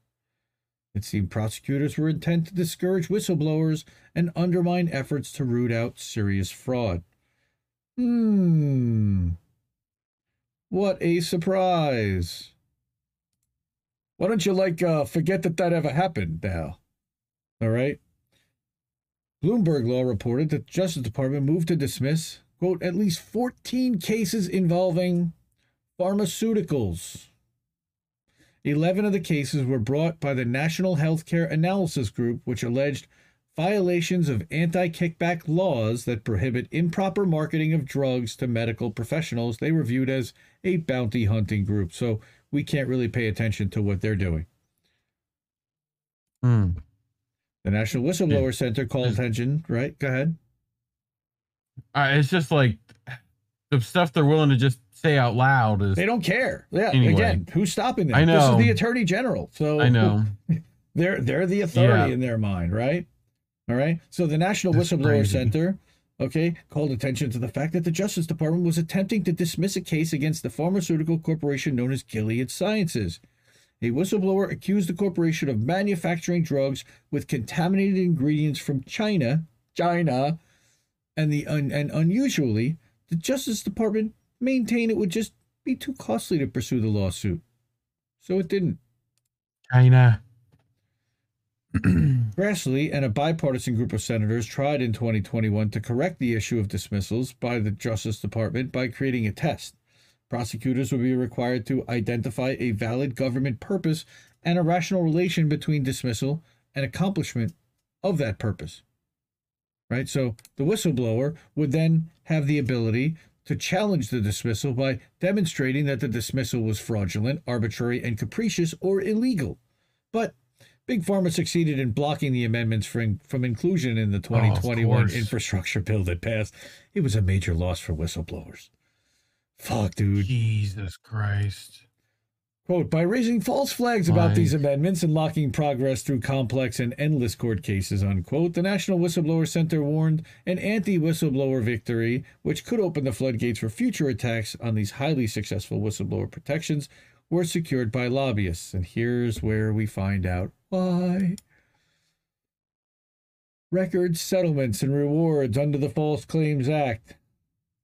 It seemed prosecutors were intent to discourage whistleblowers and undermine efforts to root out serious fraud. Hmm. What a surprise. Why don't you, like, uh, forget that that ever happened now? All right. Bloomberg Law reported that the Justice Department moved to dismiss, quote, at least fourteen cases involving pharmaceuticals. eleven of the cases were brought by the National Healthcare Analysis Group, which alleged violations of anti-kickback laws that prohibit improper marketing of drugs to medical professionals. They were viewed as a bounty hunting group, so we can't really pay attention to what they're doing. Hmm. The National Whistleblower yeah. Center called it's, attention, right? Go ahead. Uh, it's just like the stuff they're willing to just say out loud is. They don't care. Yeah. Anyway. Again, who's stopping them? I know. This is the Attorney General. So I know. They're they're the authority yeah. in their mind, right? All right. So the National That's Whistleblower crazy. Center, okay, called attention to the fact that the Justice Department was attempting to dismiss a case against the pharmaceutical corporation known as Gilead Sciences. A whistleblower accused the corporation of manufacturing drugs with contaminated ingredients from China, China, and the un, and unusually, the Justice Department maintained it would just be too costly to pursue the lawsuit. So it didn't. China. Grassley and a bipartisan group of senators tried in twenty twenty-one to correct the issue of dismissals by the Justice Department by creating a test. Prosecutors would be required to identify a valid government purpose and a rational relation between dismissal and accomplishment of that purpose. Right? So the whistleblower would then have the ability to challenge the dismissal by demonstrating that the dismissal was fraudulent, arbitrary, and capricious or illegal. But Big Pharma succeeded in blocking the amendments from, from inclusion in the twenty twenty-one oh, infrastructure bill that passed. It was a major loss for whistleblowers. Fuck, dude. Jesus Christ. Quote, by raising false flags about like. these amendments and locking progress through complex and endless court cases, unquote, the National Whistleblower Center warned an anti-whistleblower victory, which could open the floodgates for future attacks on these highly successful whistleblower protections, were secured by lobbyists. And here's where we find out why. Records, settlements, and rewards under the False Claims Act.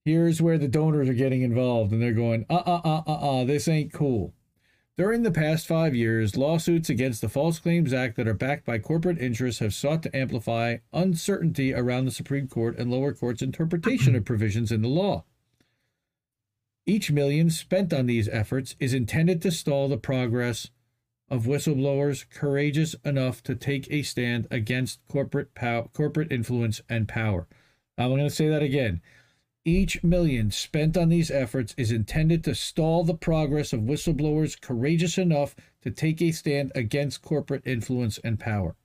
Here's where the donors are getting involved, and they're going, uh-uh-uh-uh-uh, this ain't cool. During the past five years, lawsuits against the False Claims Act that are backed by corporate interests have sought to amplify uncertainty around the Supreme Court and lower courts' interpretation of provisions in the law. Each million spent on these efforts is intended to stall the progress of whistleblowers courageous enough to take a stand against corporate pow- corporate influence and power. I'm going to say that again. Each million spent on these efforts is intended to stall the progress of whistleblowers courageous enough to take a stand against corporate influence and power.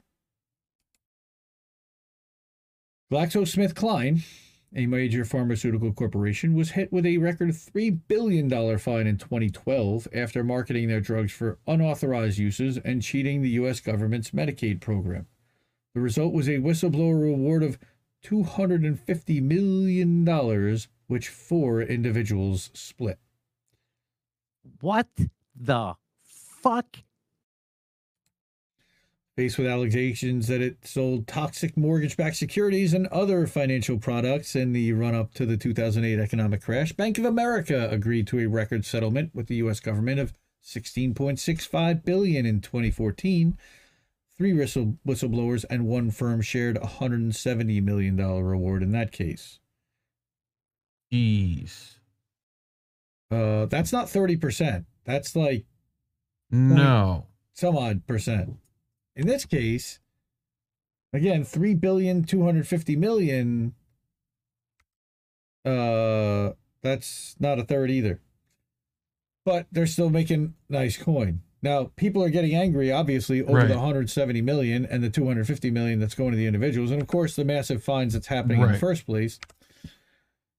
GlaxoSmithKline, a major pharmaceutical corporation, was hit with a record three billion dollars fine in twenty twelve after marketing their drugs for unauthorized uses and cheating the U S government's Medicaid program. The result was a whistleblower reward of two hundred fifty million dollars, which four individuals split. What the fuck? Faced with allegations that it sold toxic mortgage-backed securities and other financial products in the run-up to the two thousand eight economic crash, Bank of America agreed to a record settlement with the U S government of sixteen point six five billion dollars in twenty fourteen. Three whistle, whistleblowers and one firm shared a one hundred seventy million dollars reward in that case. Jeez. Uh, that's not thirty percent. That's like... No. Some odd percent. In this case, again, three billion two hundred fifty million dollars. Uh, that's not a third either. But they're still making nice coin. Now, people are getting angry, obviously, over right. the one hundred seventy million dollars and the two hundred fifty million dollars that's going to the individuals. And, of course, the massive fines that's happening right. in the first place.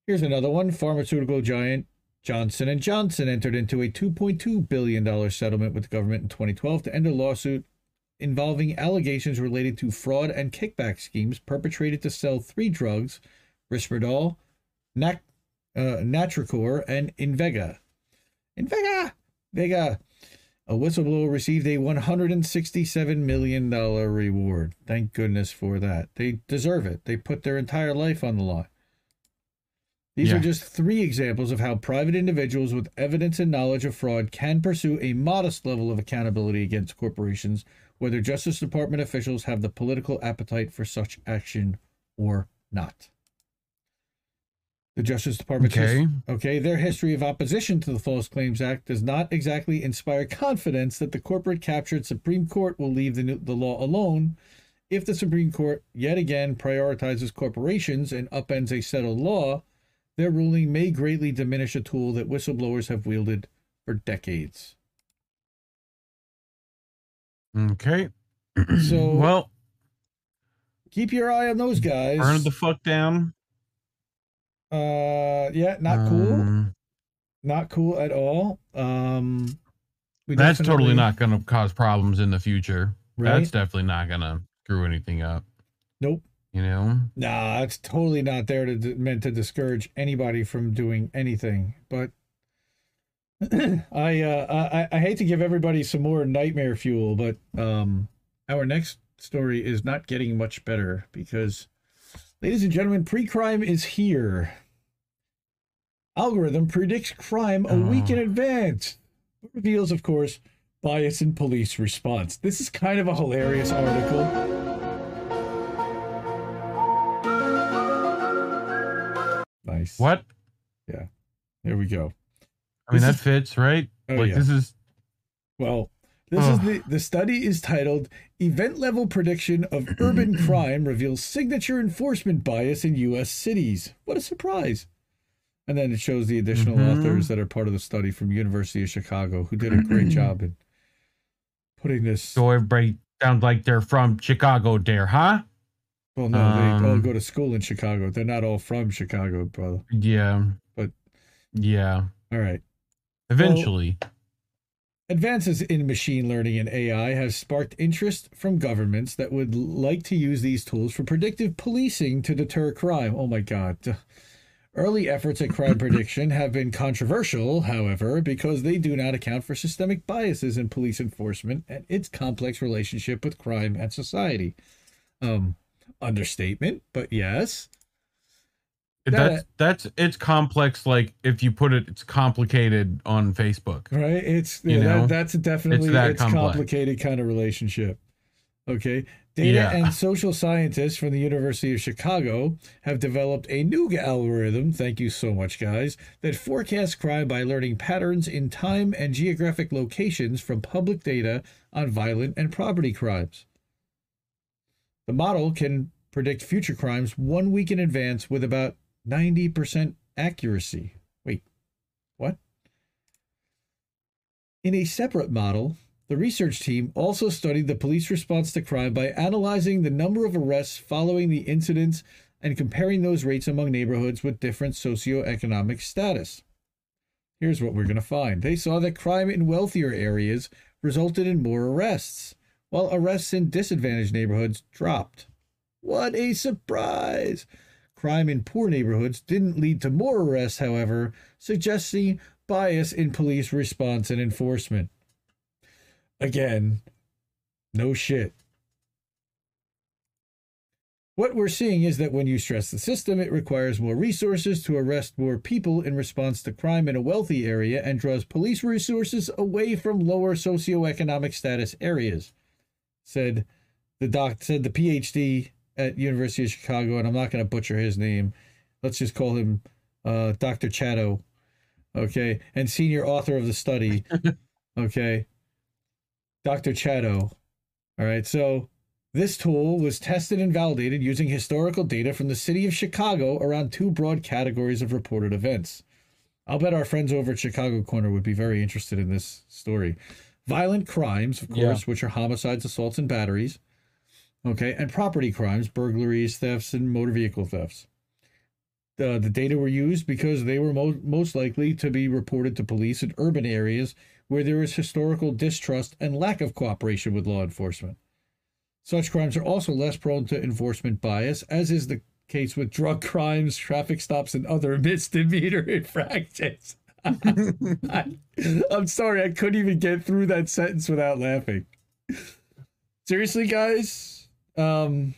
Here's another one. Pharmaceutical giant Johnson and Johnson entered into a two point two billion dollars settlement with the government in twenty twelve to end a lawsuit involving allegations related to fraud and kickback schemes perpetrated to sell three drugs Risperdal, Nac, uh, Natricor, and Invega. Invega! Vega! A whistleblower received a one hundred sixty-seven million dollars reward. Thank goodness for that. They deserve it. They put their entire life on the line. These yeah. are just three examples of how private individuals with evidence and knowledge of fraud can pursue a modest level of accountability against corporations, whether Justice Department officials have the political appetite for such action or not. The Justice Department okay. okay, their history of opposition to the False Claims Act does not exactly inspire confidence that the corporate captured Supreme Court will leave the, the law alone if the Supreme Court yet again prioritizes corporations and upends a settled law. Their ruling may greatly diminish a tool that whistleblowers have wielded for decades. Okay. So, well, keep your eye on those guys. Burn the fuck down. Uh, yeah, not cool. Um, not cool at all. Um, we that's totally not going to cause problems in the future. Right? That's definitely not going to screw anything up. Nope. You know, nah, it's totally not there to meant to discourage anybody from doing anything. But I, uh, I, I hate to give everybody some more nightmare fuel, but um, our next story is not getting much better because, ladies and gentlemen, pre-crime is here. Algorithm predicts crime a oh. week in advance. It reveals, of course, bias in police response. This is kind of a hilarious article. Nice. What? Yeah. There we go. I mean, this that is, fits, right? Oh, like yeah. this is. Well, this oh. is the the study is titled "Event Level Prediction of Urban Crime Reveals Signature Enforcement Bias in U S Cities." What a surprise! And then it shows the additional mm-hmm. authors that are part of the study from University of Chicago, who did a great job in putting this. So everybody sounds like they're from Chicago, there, huh? Well, no, um, they all go to school in Chicago. They're not all from Chicago, brother. Yeah. But. Yeah. All right. Eventually. Well, advances in machine learning and A I have sparked interest from governments that would like to use these tools for predictive policing to deter crime. Oh, my God. Early efforts at crime prediction have been controversial, however, because they do not account for systemic biases in police enforcement and its complex relationship with crime and society. Um. Understatement, but yes, that's that's it's complex. Like if you put it, it's complicated on Facebook, right? It's you know, that, that's definitely it's, that it's complicated kind of relationship. Okay, data yeah. and social scientists from the University of Chicago have developed a new algorithm. Thank you so much, guys. That forecasts crime by learning patterns in time and geographic locations from public data on violent and property crimes. The model can predict future crimes one week in advance with about ninety percent accuracy. Wait, what? In a separate model, the research team also studied the police response to crime by analyzing the number of arrests following the incidents and comparing those rates among neighborhoods with different socioeconomic status. Here's what we're going to find. They saw that crime in wealthier areas resulted in more arrests, while arrests in disadvantaged neighborhoods dropped. What a surprise! Crime in poor neighborhoods didn't lead to more arrests, however, suggesting bias in police response and enforcement. Again, no shit. What we're seeing is that when you stress the system, it requires more resources to arrest more people in response to crime in a wealthy area and draws police resources away from lower socioeconomic status areas. Said the doc, said the PhD at University of Chicago, and I'm not going to butcher his name. Let's just call him uh, Doctor Chatto, okay, and senior author of the study, okay, Doctor Chatto. All right, so this tool was tested and validated using historical data from the city of Chicago around two broad categories of reported events. I'll bet our friends over at Chicago Corner would be very interested in this story. Violent crimes, of course, yeah. which are homicides, assaults, and batteries. Okay, and property crimes, burglaries, thefts, and motor vehicle thefts. The, the data were used because they were mo- most likely to be reported to police in urban areas where there is historical distrust and lack of cooperation with law enforcement. Such crimes are also less prone to enforcement bias, as is the case with drug crimes, traffic stops, and other misdemeanor infractions. I, I'm sorry, I couldn't even get through that sentence without laughing. Seriously, guys? Um,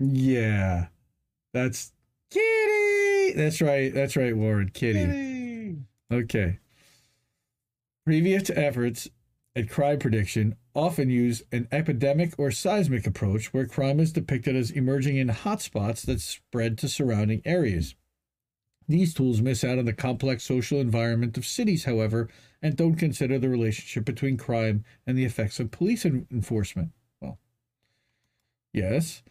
yeah. That's Kitty! That's right, that's right, Warren, Kitty. Kitty. Okay. Previous efforts at crime prediction often use an epidemic or seismic approach where crime is depicted as emerging in hotspots that spread to surrounding areas. These tools miss out on the complex social environment of cities, however, and don't consider the relationship between crime and the effects of police en- enforcement. Well, yes.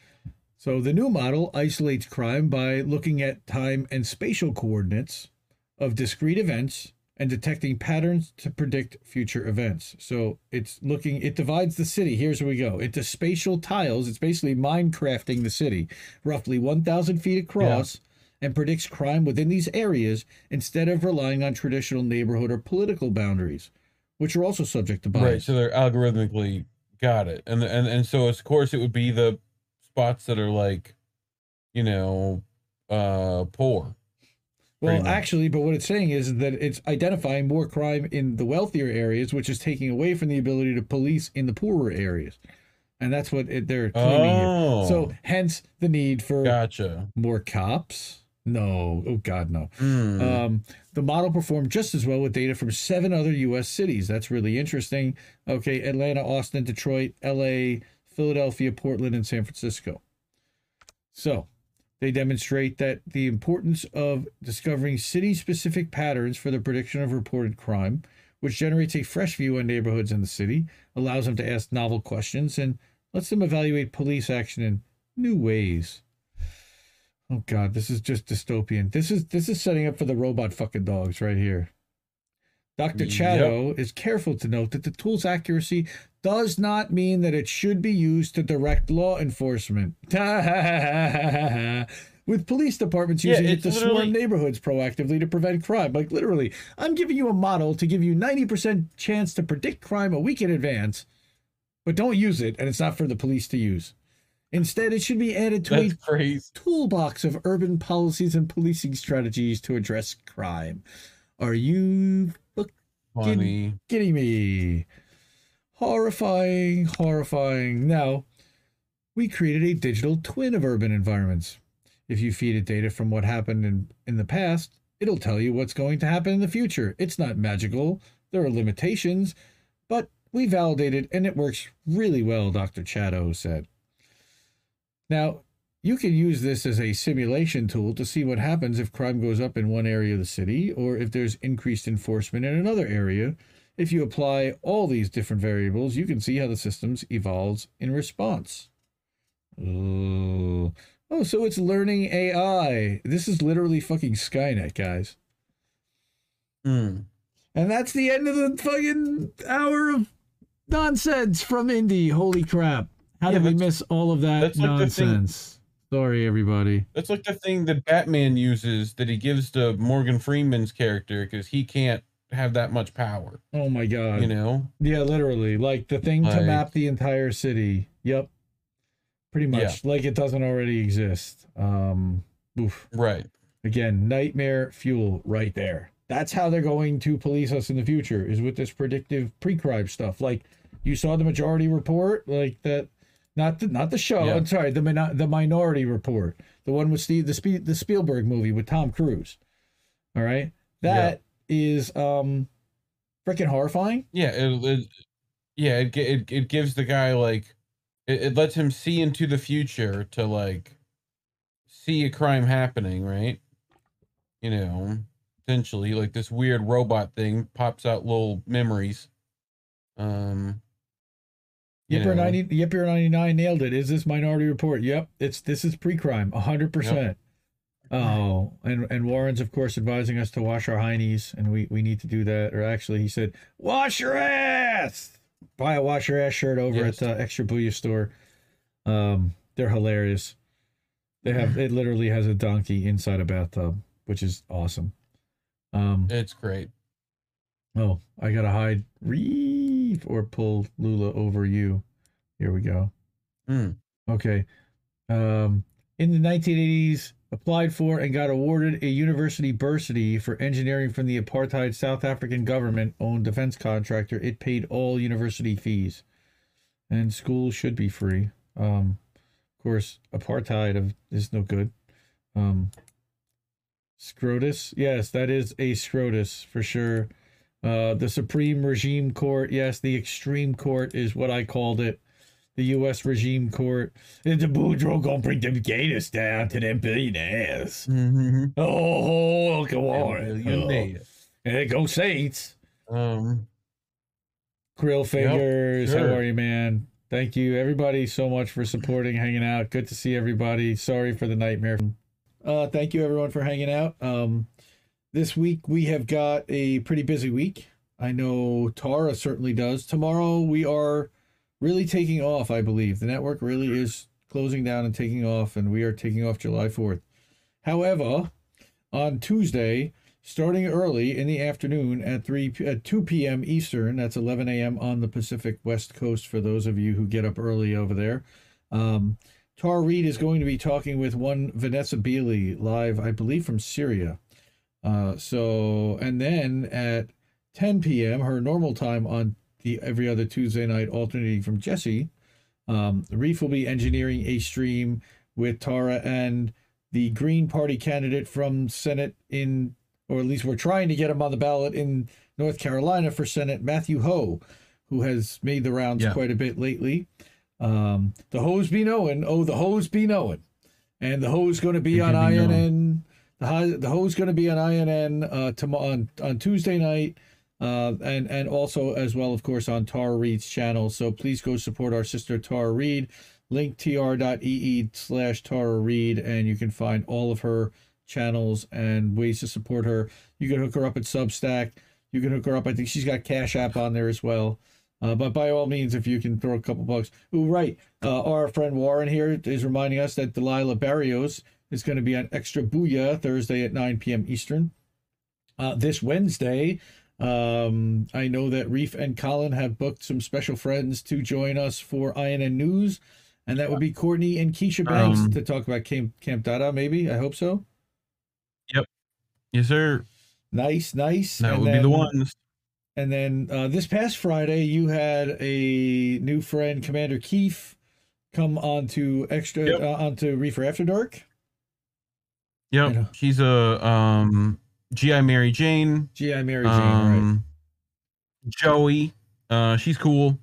So the new model isolates crime by looking at time and spatial coordinates of discrete events and detecting patterns to predict future events. So it's looking, it divides the city, here's where we go, into spatial tiles. It's basically Minecrafting the city, roughly one thousand feet across, yeah. and predicts crime within these areas instead of relying on traditional neighborhood or political boundaries, which are also subject to bias. Right, so they're algorithmically got it. And and and so, of course, it would be the spots that are like, you know, uh, poor. Well, actually, but what it's saying is that it's identifying more crime in the wealthier areas, which is taking away from the ability to police in the poorer areas. And that's what it, they're claiming oh. here. So hence the need for gotcha. more cops. No. Oh, God, no. Mm. Um, the model performed just as well with data from seven other U S cities. That's really interesting. Okay, Atlanta, Austin, Detroit, L A, Philadelphia, Portland, and San Francisco. So they demonstrate that the importance of discovering city-specific patterns for the prediction of reported crime, which generates a fresh view on neighborhoods in the city, allows them to ask novel questions, and lets them evaluate police action in new ways. Oh, God, this is just dystopian. This is this is setting up for the robot fucking dogs right here. Doctor Chado yep. is careful to note that the tool's accuracy does not mean that it should be used to direct law enforcement. With police departments using yeah, it to literally... swarm neighborhoods proactively to prevent crime. Like, literally, I'm giving you a model to give you ninety percent chance to predict crime a week in advance, but don't use it, and it's not for the police to use. Instead, it should be added to That's a crazy. toolbox of urban policies and policing strategies to address crime. Are you... Funny. Kidding me. Horrifying, horrifying. Now, we created a digital twin of urban environments. If you feed it data from what happened in, in the past, it'll tell you what's going to happen in the future. It's not magical. There are limitations, but we validated and it works really well, Doctor Chado said. Now, you can use this as a simulation tool to see what happens if crime goes up in one area of the city or if there's increased enforcement in another area. If you apply all these different variables, you can see how the system evolves in response. Oh, oh so it's learning A I. This is literally fucking Skynet, guys. Mm. And that's the end of the fucking hour of nonsense from Indy. Holy crap. How yeah, did we miss all of that that's nonsense? Like Sorry, everybody. That's like the thing that Batman uses that he gives to Morgan Freeman's character because he can't have that much power. Oh, my God. You know? Yeah, literally. Like the thing like, to map the entire city. Yep. Pretty much. Yeah. Like it doesn't already exist. Um, oof. Right. Again, nightmare fuel right there. That's how they're going to police us in the future is with this predictive pre-crime stuff. Like you saw the majority report like that. Not the, not the show. Yeah. I'm sorry, the the Minority Report, the one with Steve, the Sp- the Spielberg movie with Tom Cruise. All right, that yeah. is um, freaking horrifying. Yeah, it, it yeah it, it it gives the guy like it, it lets him see into the future to like see a crime happening, right? You know, potentially like this weird robot thing pops out little memories. Um. You Yipper know. ninety, Yipper ninety-nine nailed it. Is this Minority Report? Yep, it's this is pre-crime, one hundred percent. Oh, and and Warren's of course advising us to wash our heinies, and we, we need to do that. Or actually, he said, "Wash your ass." Buy a wash your ass shirt over yes. at the Extra Booyah store. Um, they're hilarious. They have it literally has a donkey inside a bathtub, which is awesome. Um, it's great. Oh, I gotta hide. Reeve or pull Lula over you. Here we go. Mm. Okay. Um, in the nineteen eighties applied for and got awarded a university bursary for engineering from the apartheid South African government-owned defense contractor. It paid all university fees. And school should be free. Um, of course, apartheid is no good. Um, Scrotus? Yes, that is a Scrotus for sure. Uh, the Supreme Regime Court. Yes, the Extreme Court is what I called it. The U S Regime Court. It's a Boudreaux gonna bring them gators down to them billionaires. Mm-hmm. Oh, come on. There oh. go Saints. Um, Krill Fingers. Yep, sure. How are you, man? Thank you, everybody, so much for supporting, hanging out. Good to see everybody. Sorry for the nightmare. Uh, thank you, everyone, for hanging out. Um, this week, we have got a pretty busy week. I know Tara certainly does. Tomorrow, we are... really taking off, I believe. The network really is closing down and taking off, and we are taking off July fourth. However, on Tuesday, starting early in the afternoon at three at two p m Eastern, that's eleven a m on the Pacific West Coast for those of you who get up early over there, um, Tar Reid is going to be talking with one Vanessa Bailey live, I believe, from Syria. Uh, so, and then at ten p m, her normal time on The every other Tuesday night, alternating from Jesse, um, Reef will be engineering a stream with Tara and the Green Party candidate from Senate in, or at least we're trying to get him on the ballot in North Carolina for Senate, Matthew Hoh, who has made the rounds yeah. quite a bit lately. Um, the Hohs be knowing. Oh, the Hohs be knowing. And the Hohs going to be on I N N. The, the Hohs going to be on I N N uh, tom- on, on Tuesday night. Uh, and, and also as well, of course, on Tara Reid's channel. So please go support our sister Tara Reid, link tr.ee slash Tara Reid, and you can find all of her channels and ways to support her. You can hook her up at Substack. You can hook her up. I think she's got Cash App on there as well. Uh, but by all means, if you can throw a couple bucks. Ooh, right. Uh, our friend Warren here is reminding us that Delilah Barrios is going to be on Extra Booyah Thursday at nine p m Eastern. Uh, this Wednesday... Um, I know that Reef and Colin have booked some special friends to join us for I N N News, and that would be Courtney and Keisha Banks um, to talk about Camp, Camp Dada, maybe. I hope so. Yep. Yes, sir. Nice, nice. That and would then, be the ones. And then uh, this past Friday, you had a new friend, Commander Keefe, come on to extra yep. uh, onto Reef for After Dark. Yep. She's a... um. G I Mary Jane. G I Mary Jane, um, right. Joey. Uh, she's cool.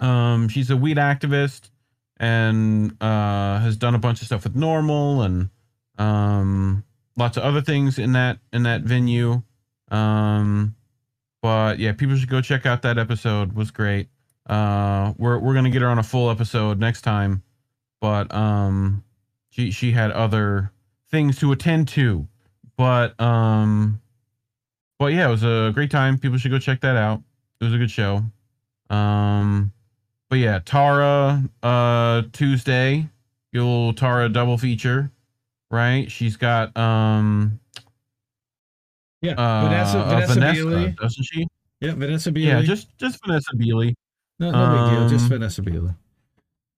Um, she's a weed activist and uh, has done a bunch of stuff with Normal and um, lots of other things in that in that venue. Um, but yeah, people should go check out that episode. It was great. Uh, we're we're gonna get her on a full episode next time. But um, she she had other things to attend to. But, um, but yeah, it was a great time. People should go check that out. It was a good show. Um, but yeah, Tara, uh, Tuesday, your little Tara double feature, right? She's got, um, yeah, uh, Vanessa, Vanessa, Vanessa Bailey. Doesn't she? Yeah, Vanessa Bailey. Yeah, just, just Vanessa Bailey. No, no um, big deal. Just Vanessa Bailey.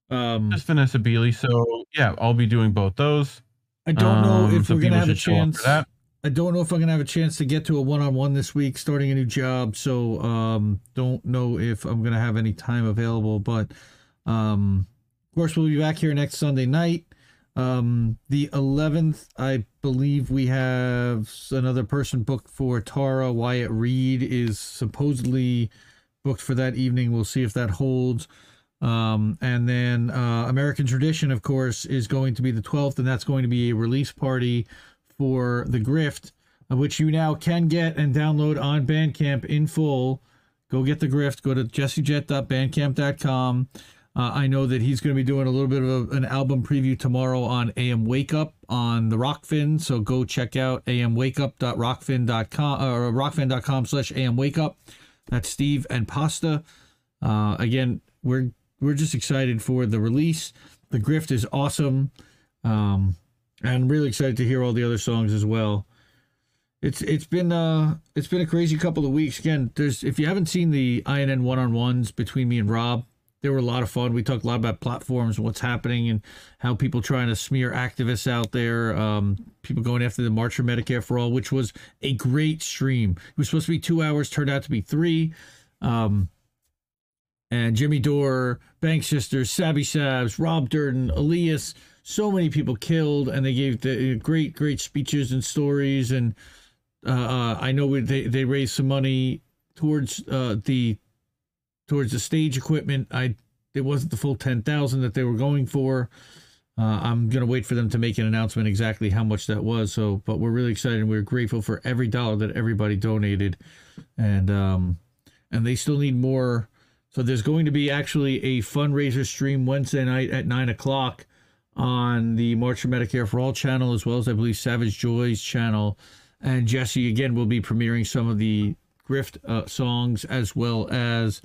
Um, just Vanessa Bailey. So yeah, I'll be doing both those. I don't know um, if we're going to have a chance. I don't know if I'm going to have a chance to get to a one-on-one this week, starting a new job. So um, don't know if I'm going to have any time available. But, um, of course, we'll be back here next Sunday night. Um, the eleventh, I believe we have another person booked for Tara. Wyatt Reed is supposedly booked for that evening. We'll see if that holds. Um, and then uh, American Tradition, of course, is going to be the twelfth, and that's going to be a release party for The Grift, which you now can get and download on Bandcamp in full. Go get The Grift. Go to jesse jet dot bandcamp dot com. Uh, I know that he's going to be doing a little bit of a, an album preview tomorrow on A M Wake Up on the Rockfin, so go check out amwakeup.rockfin dot com or rockfin dot com slash amwakeup. That's Steve and Pasta. Uh, again, we're We're just excited for the release. The Grift is awesome. Um, and really excited to hear all the other songs as well. It's it's been uh it's been a crazy couple of weeks. Again, there's if you haven't seen the I N N one-on-ones between me and Rob, They were a lot of fun. We talked a lot about platforms and what's happening and how people trying to smear activists out there, um, people going after the March for Medicare for All, which was a great stream. It was supposed to be two hours, turned out to be three. Um, and Jimmy Dore, Bank Sisters, Sabby Sabs, Rob Durden, Elias, so many people killed, and they gave the great, great speeches and stories. And uh, uh, I know we, they, they raised some money towards uh, the... towards the stage equipment. I it wasn't the full ten thousand that they were going for. Uh, I'm going to wait for them to make an announcement exactly how much that was. So, but we're really excited. We're grateful for every dollar that everybody donated, and um, and they still need more. So there's going to be actually a fundraiser stream Wednesday night at nine o'clock on the March for Medicare for All channel, as well as I believe Savage Joy's channel, and Jesse again will be premiering some of the grift uh, songs, as well as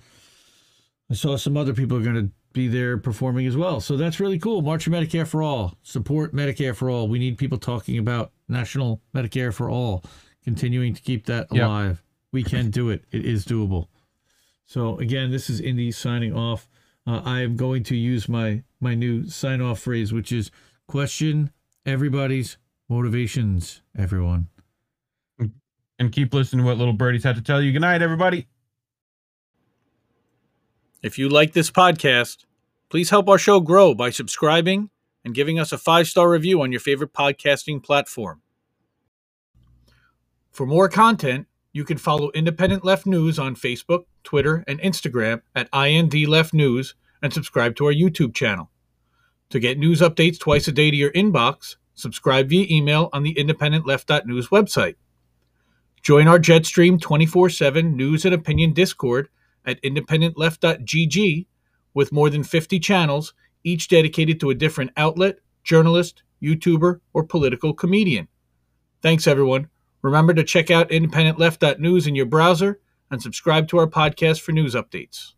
I saw some other people are going to be there performing as well. So that's really cool. March for Medicare for All. Support Medicare for All. We need people talking about National Medicare for All, continuing to keep that alive. Yep. We can do it. It is doable. So, again, this is Indy signing off. Uh, I am going to use my, my new sign-off phrase, which is question everybody's motivations, everyone. And keep listening to what little birdies have to tell you. Good night, everybody. If you like this podcast, please help our show grow by subscribing and giving us a five-star review on your favorite podcasting platform. For more content, you can follow Independent Left News on Facebook, Twitter, and Instagram at I N D Left News and subscribe to our YouTube channel. To get news updates twice a day to your inbox, subscribe via email on the independent left dot news website. Join our Jetstream twenty-four seven news and opinion Discord at independent left dot g g with more than fifty channels, each dedicated to a different outlet, journalist, YouTuber, or political comedian. Thanks, everyone. Remember to check out independent left dot news in your browser and subscribe to our podcast for news updates.